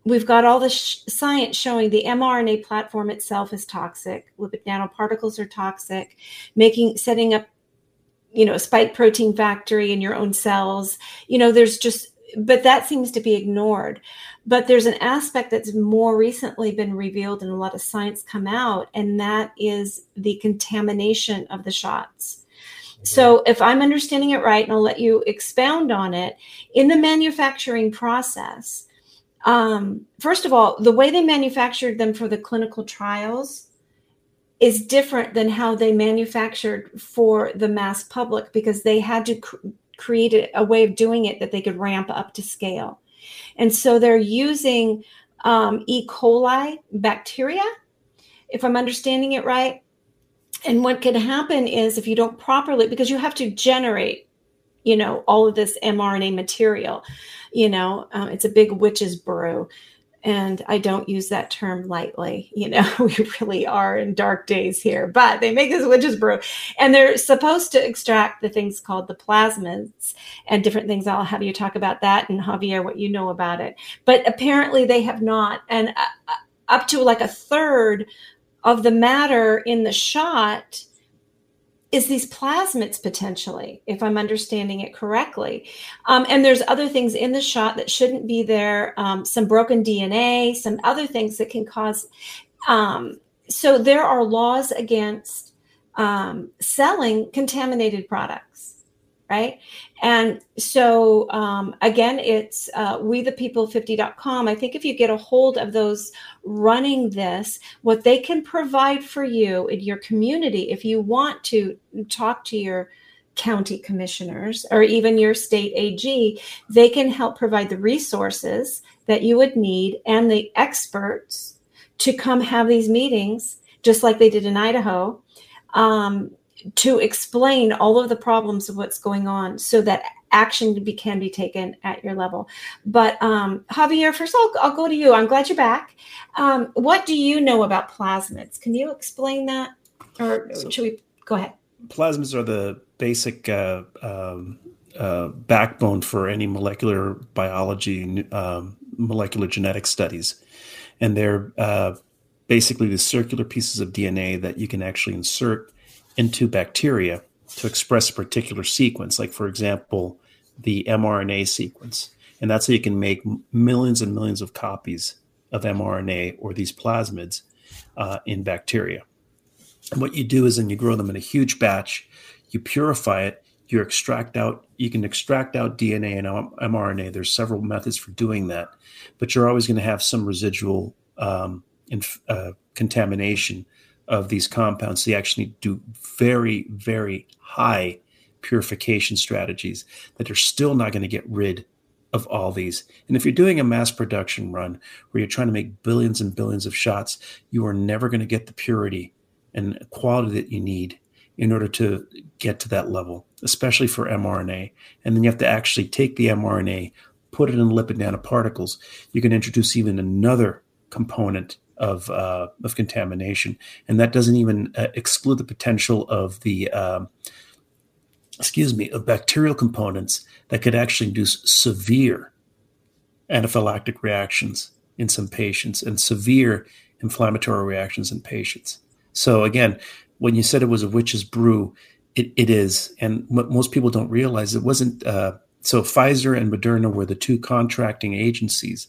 we've got all the sh- science showing the mRNA platform itself is toxic, lipid nanoparticles are toxic, making, setting up, you know, a spike protein factory in your own cells, you know, there's just, but that seems to be ignored. But there's an aspect that's more recently been revealed and a lot of science come out, and that is the contamination of the shots. So if I'm understanding it right, and I'll let you expound on it, in the manufacturing process, um, first of all, the way they manufactured them for the clinical trials is different than how they manufactured for the mass public, because they had to cr- create a way of doing it that they could ramp up to scale. And so they're using um, E. coli bacteria, if I'm understanding it right. And what could happen is if you don't properly, because you have to generate, you know, all of this mRNA material, you know, um, it's a big witch's brew. And I don't use that term lightly. You know, we really are in dark days here, but they make this witch's brew, and they're supposed to extract the things called the plasmids and different things. I'll have you talk about that, and Javier, what you know about it. But apparently they have not. And uh, up to like a third of the matter in the shot is these plasmids potentially, if I'm understanding it correctly. Um, and there's other things in the shot that shouldn't be there, um, some broken D N A, some other things that can cause. Um, so there are laws against um, selling contaminated products, right? And so um, again, it's uh, we the people fifty dot com. I think if you get a hold of those running this, what they can provide for you in your community, if you want to talk to your county commissioners or even your state A G, they can help provide the resources that you would need and the experts to come have these meetings, just like they did in Idaho, um, to explain all of the problems of what's going on so that action can be, can be taken at your level. But um, Javier, first I'll, I'll go to you. I'm glad you're back. Um, what do you know about plasmids? Can you explain that? Or so should we go ahead? Plasmids are the basic uh, um, uh, backbone for any molecular biology, um, molecular genetic studies. And they're uh, basically the circular pieces of D N A that you can actually insert into bacteria to express a particular sequence, like, for example, the mRNA sequence. And that's how you can make millions and millions of copies of mRNA or these plasmids uh, in bacteria. And what you do is then you grow them in a huge batch, you purify it, you extract out, you can extract out D N A and mRNA. There's several methods for doing that, but you're always going to have some residual um, inf- uh, contamination of these compounds. They actually do very, very high purification strategies that are still not going to get rid of all these. And if you're doing a mass production run where you're trying to make billions and billions of shots, you are never going to get the purity and quality that you need in order to get to that level, especially for mRNA. And then you have to actually take the mRNA, put it in lipid nanoparticles. You can introduce even another component of uh, of contamination, and that doesn't even uh, exclude the potential of the uh, excuse me of bacterial components that could actually induce severe anaphylactic reactions in some patients and severe inflammatory reactions in patients. So again, when you said it was a witch's brew, it, it is, and what most people don't realize, it wasn't. Uh, so Pfizer and Moderna were the two contracting agencies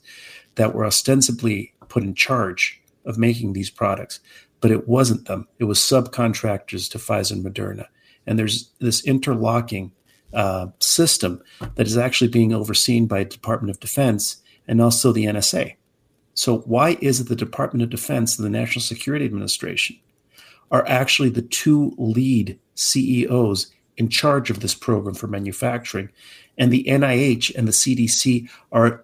that were ostensibly put in charge of making these products, but it wasn't them. It was subcontractors to Pfizer and Moderna. And there's this interlocking uh, system that is actually being overseen by the Department of Defense and also the N S A. So why is it the Department of Defense and the National Security Administration are actually the two lead C E Os in charge of this program for manufacturing. And the N I H and the C D C are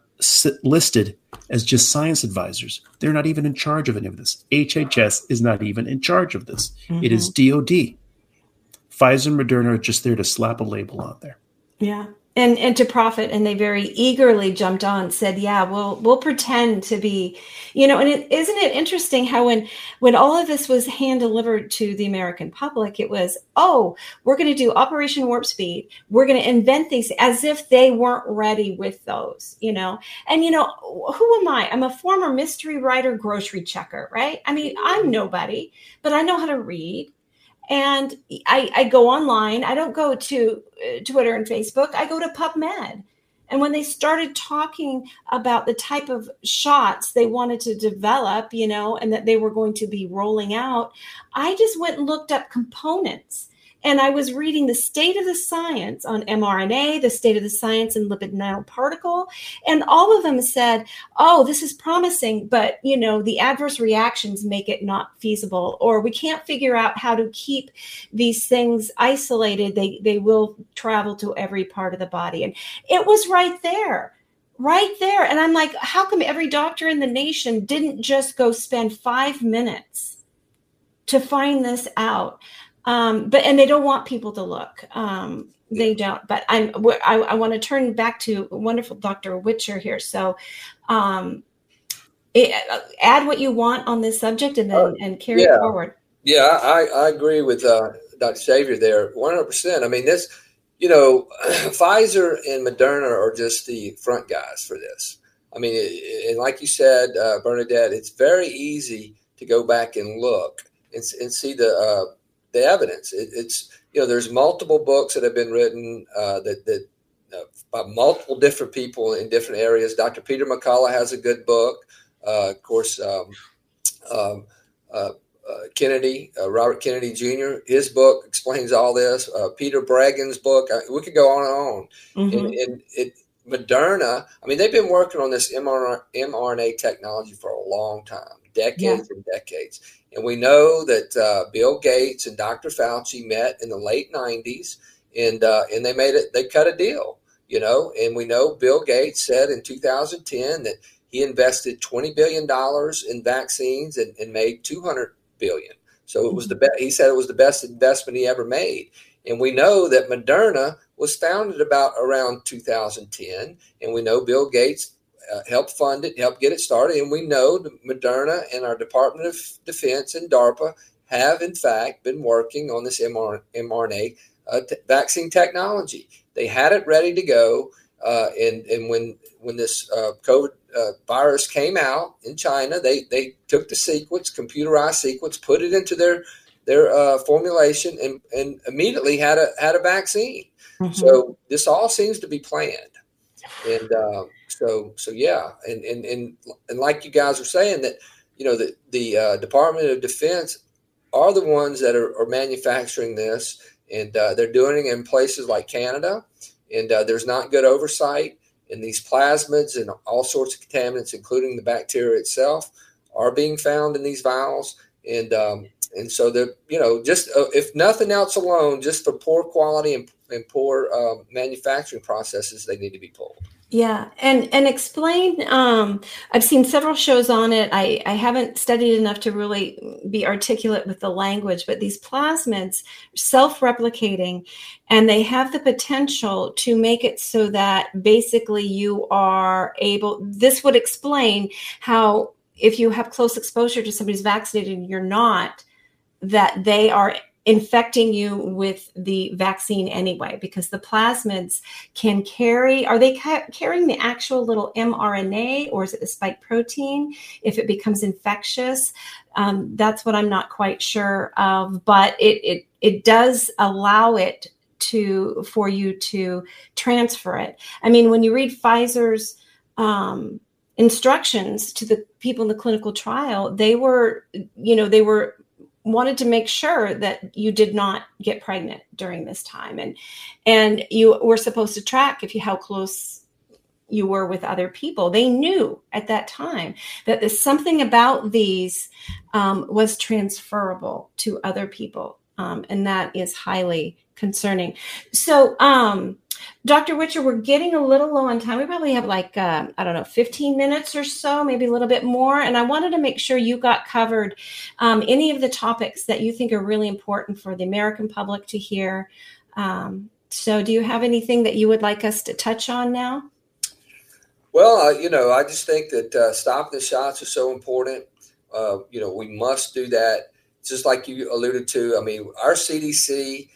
listed as just science advisors. They're not even in charge of any of this. H H S is not even in charge of this. Mm-hmm. It is D O D. Pfizer and Moderna are just there to slap a label on there. Yeah. And and to profit, and they very eagerly jumped on, said, yeah, we'll we'll pretend to be, you know, and it, isn't it interesting how when when all of this was hand delivered to the American public, it was, oh, we're going to do Operation Warp Speed. We're going to invent these, as if they weren't ready with those, you know. And, you know, who am I? I'm a former mystery writer, grocery checker, right? I mean, I'm nobody, but I know how to read. And I, I go online. I don't go to uh, Twitter and Facebook. I go to PubMed. And when they started talking about the type of shots they wanted to develop, you know, and that they were going to be rolling out, I just went and looked up components. And I was reading the state of the science on mRNA, the state of the science in lipid nanoparticle. And all of them said, oh, this is promising, but, you know, the adverse reactions make it not feasible, or we can't figure out how to keep these things isolated. They, they will travel to every part of the body. And it was right there. Right there. And I'm like, how come every doctor in the nation didn't just go spend five minutes to find this out? Um, but and they don't want people to look. Um, they don't. But I'm, I, I want to turn back to wonderful Doctor Witcher here. So um, it, add what you want on this subject and then uh, and carry yeah. it forward. Yeah, I, I agree with uh, Doctor Xavier there one hundred percent. I mean, this, you know, Pfizer and Moderna are just the front guys for this. I mean, it, it, and like you said, uh, Bernadette, it's very easy to go back and look and, and see the uh, – the evidence. It, it's, you know, there's multiple books that have been written uh, that, that uh, by multiple different people in different areas. Doctor Peter McCullough has a good book. Uh, of course, um, um, uh, uh, Kennedy, uh, Robert Kennedy Junior, his book explains all this. Uh, Peter Bragan's book. I, we could go on and on. Mm-hmm. And, and it, Moderna, I mean, they've been working on this mRNA technology for a long time, decades yeah. and decades. And we know that uh, Bill Gates and Doctor Fauci met in the late nineties, and uh, and they made it. They cut a deal, you know. And we know Bill Gates said in two thousand ten that he invested twenty billion dollars in vaccines and, and made two hundred billion dollars. So it was the be- he said it was the best investment he ever made. And we know that Moderna was founded about around two thousand ten, and we know Bill Gates Uh, help fund it, help get it started. And we know the Moderna and our Department of Defense and DARPA have, in fact, been working on this mRNA uh, t- vaccine technology. They had it ready to go. Uh, and, and when when this uh, COVID uh, virus came out in China, they, they took the sequence, computerized sequence, put it into their their uh, formulation and, and immediately had a, had a vaccine. Mm-hmm. So this all seems to be planned. And uh, so, so yeah, and, and and and like you guys were saying that, you know, the the uh, Department of Defense are the ones that are, are manufacturing this, and uh, they're doing it in places like Canada, and uh, there's not good oversight, and these plasmids and all sorts of contaminants, including the bacteria itself, are being found in these vials, and um, and so they're, you know, just uh, if nothing else alone, just for poor quality and and poor uh, manufacturing processes, they need to be pulled. Yeah. And, and explain, um, I've seen several shows on it. I, I haven't studied enough to really be articulate with the language, but these plasmids self-replicating, and they have the potential to make it so that basically you are able, this would explain how if you have close exposure to somebody who's vaccinated and you're not, that they are infecting you with the vaccine anyway, because the plasmids can carry, are they ca- carrying the actual little mRNA, or is it the spike protein? If it becomes infectious, um, that's what I'm not quite sure of, but it, it, it does allow it to, for you to transfer it. I mean, when you read Pfizer's, um, instructions to the people in the clinical trial, they were, you know, they were, wanted to make sure that you did not get pregnant during this time, and and you were supposed to track if you how close you were with other people. They knew at that time that there's something about these um, was transferable to other people. Um, and that is highly concerning. So, um, Doctor Witcher, we're getting a little low on time. We probably have like, uh, I don't know, fifteen minutes or so, maybe a little bit more. And I wanted to make sure you got covered um, any of the topics that you think are really important for the American public to hear. Um, so do you have anything that you would like us to touch on now? Well, uh, you know, I just think that uh, stopping the shots are so important. Uh, you know, we must do that. Just like you alluded to, I mean, our C D C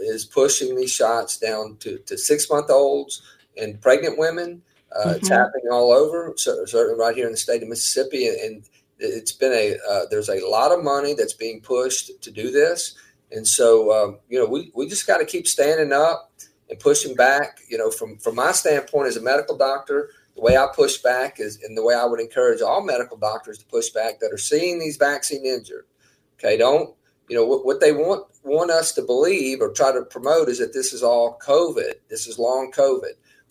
is pushing these shots down to, to six-month-olds and pregnant women. Uh, mm-hmm. It's happening all over, so, certainly right here in the state of Mississippi. And, and it's been a uh, – there's a lot of money that's being pushed to do this. And so, um, you know, we, we just got to keep standing up and pushing back. You know, from, from my standpoint as a medical doctor, the way I push back is – and the way I would encourage all medical doctors to push back that are seeing these vaccine injured. Okay, don't, you know, what, what they want want us to believe or try to promote is that this is all COVID. This is long COVID.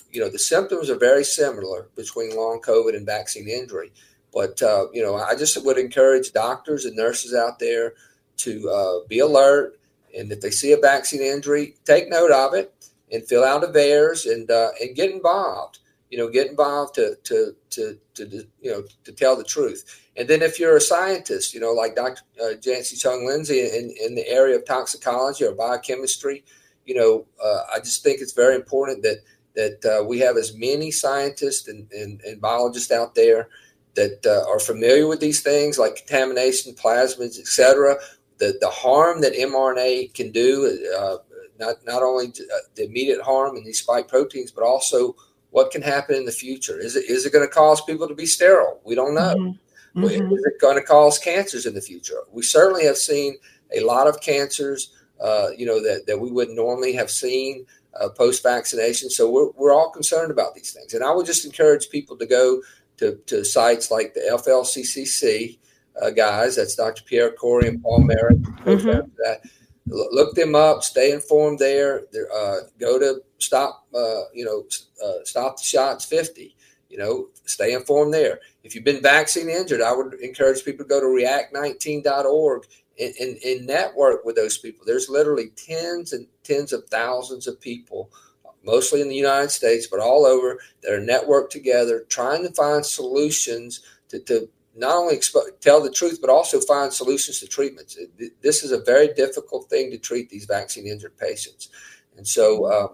You know, the symptoms are very similar between long COVID and vaccine injury. But, uh, you know, I just would encourage doctors and nurses out there to uh, be alert. And if they see a vaccine injury, take note of it and fill out affairs and uh, and get involved. You know, get involved to, to to to you know to tell the truth. And then if you're a scientist, you know, like Doctor Chancey Chung-Lindsay in, in the area of toxicology or biochemistry, you know, uh, I just think it's very important that that uh, we have as many scientists and, and, and biologists out there that uh, are familiar with these things like contamination, plasmids, et cetera, the, the harm that mRNA can do, uh, not, not only the immediate harm in these spike proteins, but also what can happen in the future? Is it is it going to cause people to be sterile? We don't know. Mm-hmm. Mm-hmm. Is it going to cause cancers in the future? We certainly have seen a lot of cancers, uh, you know, that, that we wouldn't normally have seen uh, post-vaccination. So we're we're all concerned about these things. And I would just encourage people to go to, to sites like the F L C C C uh, guys. That's Doctor Pierre Corey and Paul Merritt. Mm-hmm. That. Look them up. Stay informed there. They're, uh, go to stop, uh, you know, uh, stop the shots fifty. You know, stay informed there. If you've been vaccine injured, I would encourage people to go to react nineteen dot org and, and, and network with those people. There's literally tens and tens of thousands of people, mostly in the United States, but all over, that are networked together, trying to find solutions to. to not only expo- tell the truth, but also find solutions to treatments. This is a very difficult thing to treat these vaccine injured patients. And so, um,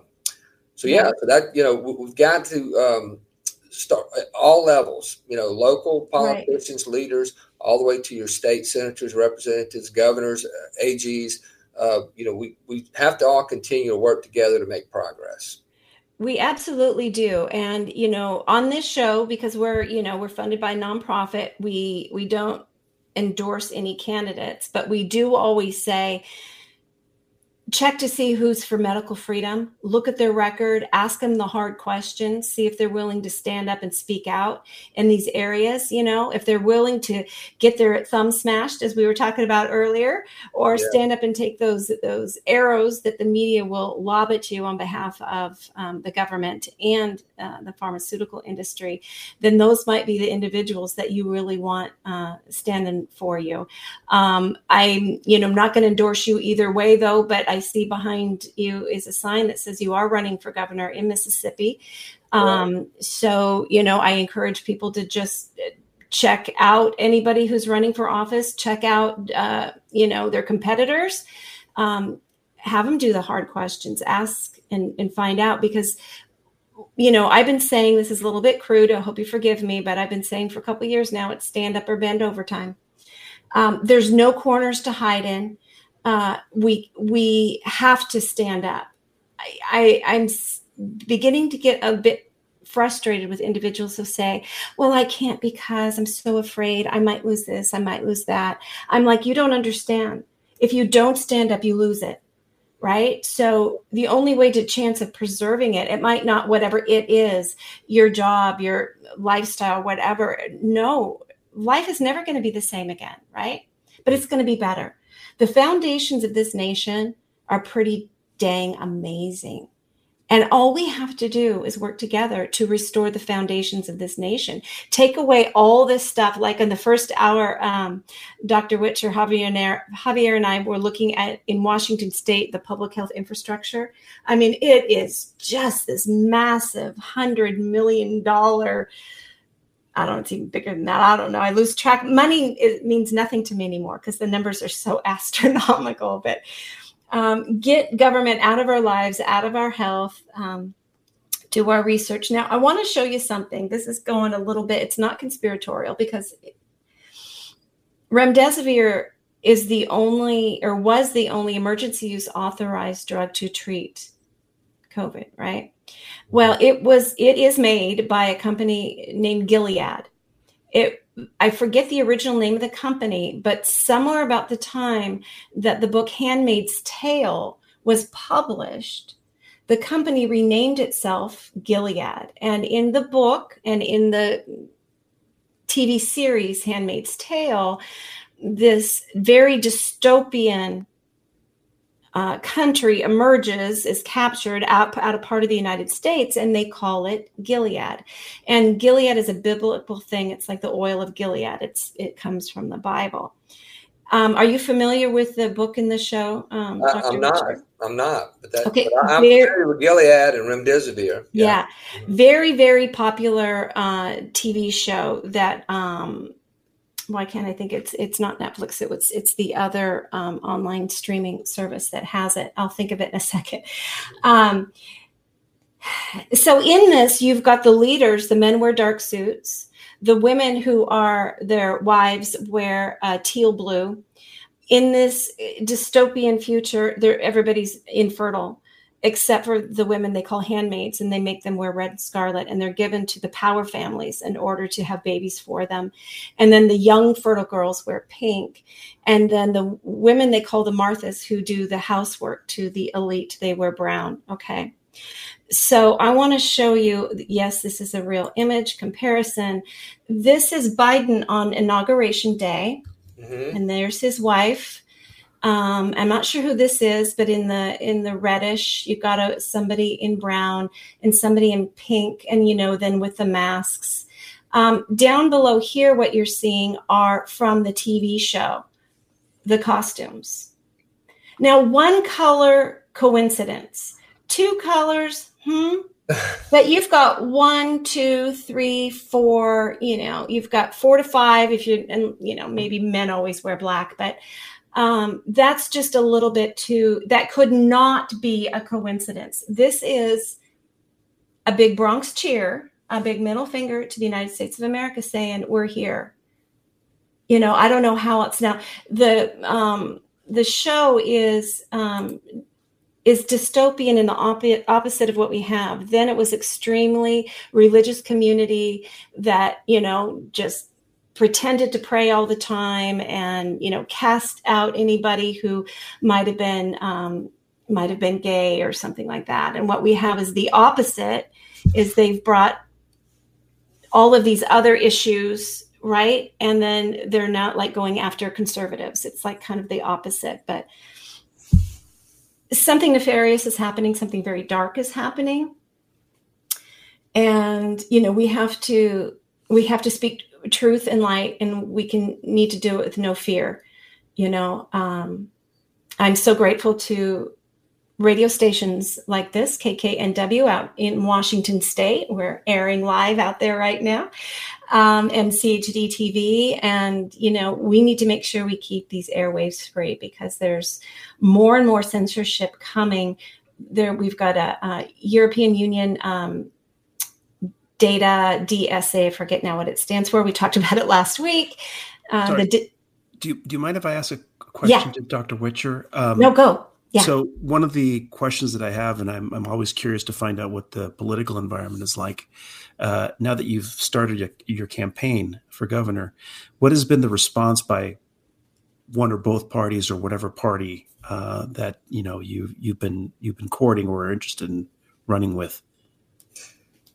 so yeah, so that, you know, we've got to um, start at all levels, you know, local politicians, right. Leaders, all the way to your state senators, representatives, governors, uh, A Gs. Uh, you know, we, we have to all continue to work together to make progress. We absolutely do. And, you know, on this show, because we're, you know, we're funded by a nonprofit, we, we don't endorse any candidates, but we do always say, check to see who's for medical freedom, look at their record, ask them the hard questions, see if they're willing to stand up and speak out in these areas, you know, if they're willing to get their thumb smashed, as we were talking about earlier, or yeah. Stand up and take those those arrows that the media will lob at you on behalf of um, the government and uh, the pharmaceutical industry, then those might be the individuals that you really want uh, standing for you. Um, I'm, you know, I'm not going to endorse you either way, though, but I see behind you is a sign that says you are running for governor in Mississippi. Um, right. So, you know, I encourage people to just check out anybody who's running for office, check out, uh, you know, their competitors, um, have them do the hard questions, ask and, and find out because, you know, I've been saying this is a little bit crude. I hope you forgive me, but I've been saying for a couple of years now, it's stand up or bend over time. Um, there's no corners to hide in. Uh, we we have to stand up. I, I, I'm beginning to get a bit frustrated with individuals who say, well, I can't because I'm so afraid. I might lose this. I might lose that. I'm like, you don't understand. If you don't stand up, you lose it, right? So the only way to chance of preserving it, it might not, whatever it is, your job, your lifestyle, whatever. No, life is never going to be the same again, right? But it's going to be better. The foundations of this nation are pretty dang amazing. And all we have to do is work together to restore the foundations of this nation. Take away all this stuff. Like in the first hour, um, Doctor Witcher, Javier, Javier and I were looking at, in Washington State, the public health infrastructure. I mean, it is just this massive one hundred million dollars, I don't know, it's even bigger than that. I don't know. I lose track. Money it means nothing to me anymore because the numbers are so astronomical. But um, get government out of our lives, out of our health, um, do our research. Now, I want to show you something. This is going a little bit. It's not conspiratorial because Remdesivir is the only or was the only emergency use authorized drug to treat COVID, right? Well, it was. It is made by a company named Gilead. It, I forget the original name of the company, but somewhere about the time that the book Handmaid's Tale was published, the company renamed itself Gilead. And in the book and in the T V series Handmaid's Tale, this very dystopian Uh, country emerges, is captured out, out of part of the United States, and they call it Gilead. And Gilead is a biblical thing. It's like the oil of Gilead. It's It comes from the Bible. Um, are you familiar with the book and the show? Um, uh, I'm not. Richard? I'm not. But that, okay. But I'm very, familiar with Gilead and Remdesivir. Yeah. yeah. Very, very popular uh, T V show that... Um, why can't I think it's it's not Netflix? It was it's the other um, online streaming service that has it. I'll think of it in a second. Um, so in this, you've got the leaders. The men wear dark suits. The women who are their wives wear uh, teal blue. In this dystopian future, they're, everybody's infertile except for the women they call handmaids, and they make them wear red and scarlet, and they're given to the power families in order to have babies for them. And then the young fertile girls wear pink. And then the women they call the Marthas who do the housework to the elite, they wear brown. Okay. So I want to show you, yes, this is a real image comparison. This is Biden on Inauguration Day. Mm-hmm. And there's his wife. Um, I'm not sure who this is, but in the in the reddish, you've got a, somebody in brown and somebody in pink, and, you know, then with the masks. Um, down below here, what you're seeing are from the T V show, the costumes. Now, one color coincidence, two colors, hmm? But you've got one, two, three, four, you know, you've got four to five if you, and, you know, maybe men always wear black, but Um, that's just a little bit too, that could not be a coincidence. This is a big Bronx cheer, a big middle finger to the United States of America saying, we're here. You know, I don't know how else. Now, the, um, the show is, um, is dystopian in the op- opposite of what we have. Then it was extremely religious community that, you know, just pretended to pray all the time and, you know, cast out anybody who might have been um, might have been gay or something like that. And what we have is the opposite, is they've brought all of these other issues, right? And then they're not like going after conservatives. It's like kind of the opposite. But something nefarious is happening. Something very dark is happening. And, you know, we have to we have to speak truth and light, and we can need to do it with no fear. You know, um, I'm so grateful to radio stations like this, K K N W out in Washington State. We're airing live out there right now, um, and C H D T V. And, you know, we need to make sure we keep these airwaves free because there's more and more censorship coming. There, we've got a, a European Union um data, D S A, I forget now what it stands for. We talked about it last week. Uh, the di- do, you, do you mind if I ask a question yeah. to Doctor Witcher? Um, no, go. Yeah. So one of the questions that I have, and I'm, I'm always curious to find out what the political environment is like, uh, now that you've started a, your campaign for governor, what has been the response by one or both parties or whatever party uh, that you know, you, you've been you've been courting or are interested in running with?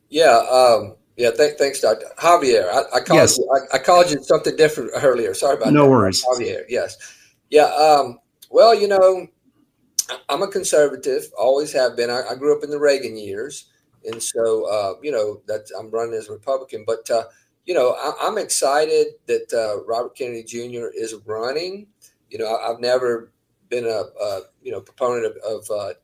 Yeah, um, yeah. Th- thanks, Doctor Javier. I, I called yes. you. I, I called you something different earlier. Sorry about no that. No worries, Javier. Yes, yeah. Um, well, you know, I'm a conservative, always have been. I, I grew up in the Reagan years. And so, uh, you know, that I'm running as a Republican. But, uh, you know, I, I'm excited that uh, Robert Kennedy Junior is running. You know, I, I've never been a, a, you know, proponent of, of, uh,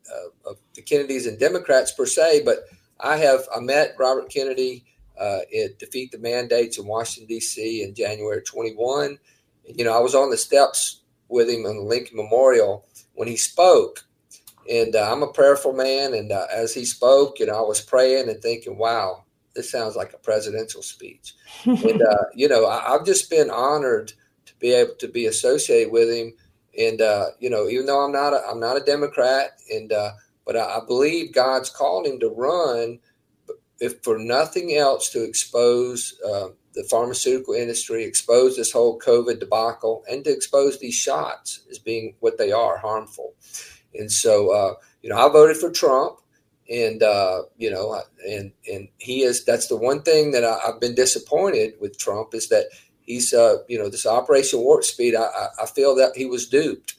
of the Kennedys and Democrats per se. But I have I met Robert Kennedy uh, at Defeat the Mandates in Washington, D C in January twenty-one. You know, I was on the steps with him in the Lincoln Memorial when he spoke. And uh, I'm a prayerful man. And uh, as he spoke, you know, I was praying and thinking, wow, this sounds like a presidential speech. and, uh, you know, I, I've just been honored to be able to be associated with him. And, uh, you know, even though I'm not a, I'm not a Democrat, and uh, but I, I believe God's called him to run, if for nothing else, to expose uh, the pharmaceutical industry, expose this whole COVID debacle, and to expose these shots as being what they are, harmful. And so, uh, you know, I voted for Trump, and, uh, you know, and and he is, that's the one thing that I, I've been disappointed with Trump, is that he's, uh, you know, this Operation Warp Speed, I, I feel that he was duped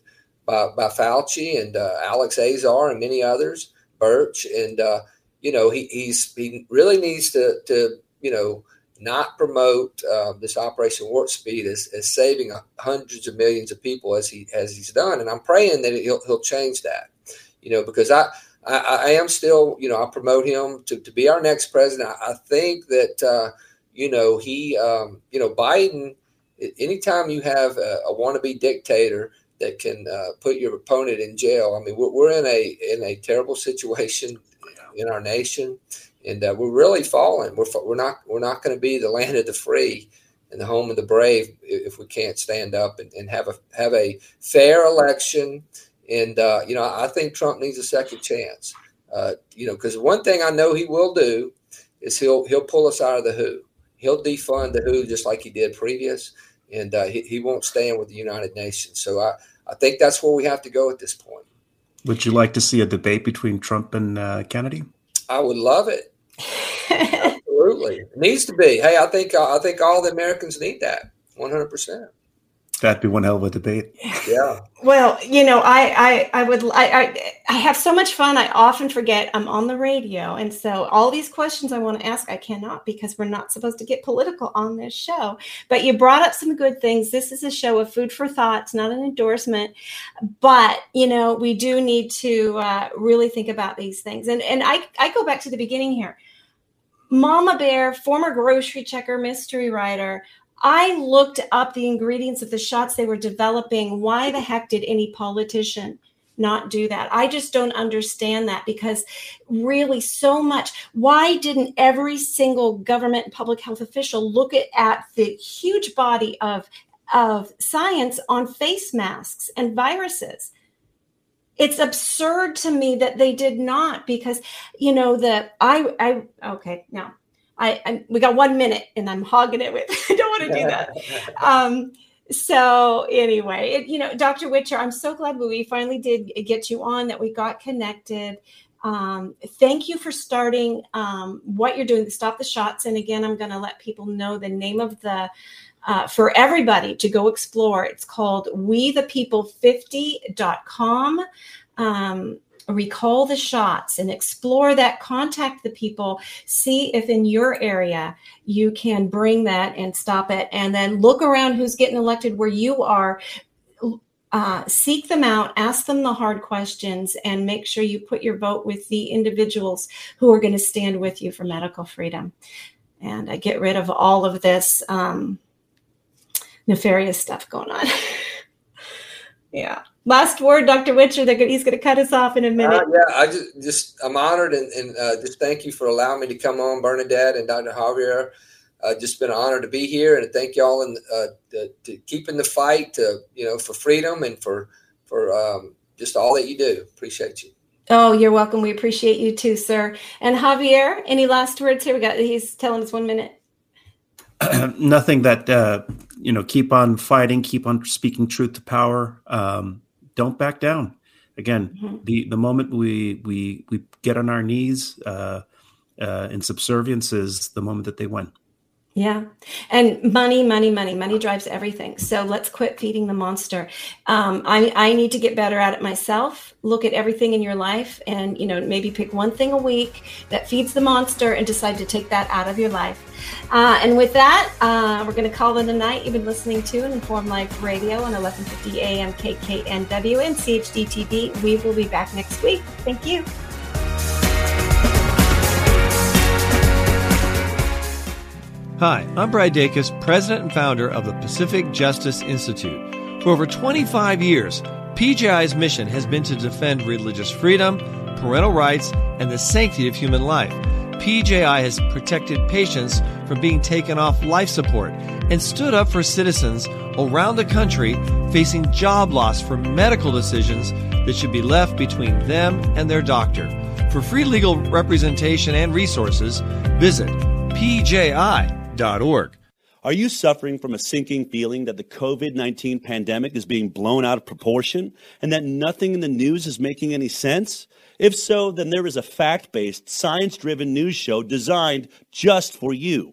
by, by Fauci and uh, Alex Azar and many others, Birch. And, uh, you know, he he's, he really needs to, to you know, not promote uh, this Operation Warp Speed as, as saving hundreds of millions of people as he as he's done. And I'm praying that he'll, he'll change that, you know, because I, I, I am still, you know, I promote him to, to be our next president. I, I think that, uh, you know, he, um, you know, Biden, anytime you have a, a wannabe dictator that can uh, put your opponent in jail, I mean, we're, we're in a in a terrible situation in our nation. And uh, we're really falling. We're we're not we're not going to be the land of the free and the home of the brave if we can't stand up and, and have a have a fair election. And uh, you know, I think Trump needs a second chance. Uh, you know, because one thing I know he will do is he'll he'll pull us out of the W H O. He'll defund the W H O just like he did previous, and uh, he he won't stand with the United Nations. So I I think that's where we have to go at this point. Would you like to see a debate between Trump and uh, Kennedy? I would love it. Absolutely, it needs to be. Hey, I think I think all the Americans need that. One hundred percent. That'd be one hell of a debate. Yeah. Well, you know, I I, I would I, I I have so much fun. I often forget I'm on the radio, and so all these questions I want to ask I cannot, because we're not supposed to get political on this show. But you brought up some good things. This is a show of food for thought. It's not an endorsement, but you know, we do need to uh, really think about these things. And and I I go back to the beginning here. Mama Bear, former grocery checker, mystery writer. I looked up the ingredients of the shots they were developing. Why the heck did any politician not do that? I just don't understand that, because really so much. Why didn't every single government and public health official look at, at the huge body of, of science on face masks and viruses? It's absurd to me that they did not, because, you know, the, I, I, okay, no, I, I we got one minute and I'm hogging it with, I don't want to do that. Um, so anyway, it, you know, Doctor Witcher, I'm so glad we finally did get you on, that we got connected. Um, thank you for starting um, what you're doing to stop the shots. And again, I'm going to let people know the name of the, Uh, for everybody to go explore. It's called we the people fifty dot com. Um, recall the shots and explore that. Contact the people. See if in your area you can bring that and stop it. And then look around who's getting elected where you are. Uh, seek them out, ask them the hard questions, and make sure you put your vote with the individuals who are going to stand with you for medical freedom. And I get rid of all of this Um, nefarious stuff going on. Yeah. Last word, Doctor Witcher. They're gonna, he's going to cut us off in a minute. Uh, yeah, I just, just I'm honored, and, and uh, just thank you for allowing me to come on, Bernadette and Doctor Javier. Uh, just been an honor to be here, and thank y'all and uh, to, to keeping the fight, to, you know, for freedom and for for um, just all that you do. Appreciate you. Oh, you're welcome. We appreciate you too, sir. And Javier, any last words here? We got. He's telling us one minute. Nothing that. Uh... You know, keep on fighting, keep on speaking truth to power. Um, don't back down. Again, mm-hmm. the, the moment we we we get on our knees uh, uh, in subservience is the moment that they win. Yeah. And money, money, money, money drives everything. So let's quit feeding the monster. Um, I, I need to get better at it myself. Look at everything in your life and, you know, maybe pick one thing a week that feeds the monster and decide to take that out of your life. Uh, and with that, uh, we're going to call it a night. You've been listening to Inform Life Radio on eleven fifty A M K K N W and C H D T V. We will be back next week. Thank you. Hi, I'm Brad Dacus, president and founder of the Pacific Justice Institute. For over twenty-five years, P J I's mission has been to defend religious freedom, parental rights, and the sanctity of human life. P J I has protected patients from being taken off life support and stood up for citizens around the country facing job loss for medical decisions that should be left between them and their doctor. For free legal representation and resources, visit P J I dot org. Are you suffering from a sinking feeling that the COVID nineteen pandemic is being blown out of proportion and that nothing in the news is making any sense? If so, then there is a fact-based, science-driven news show designed just for you.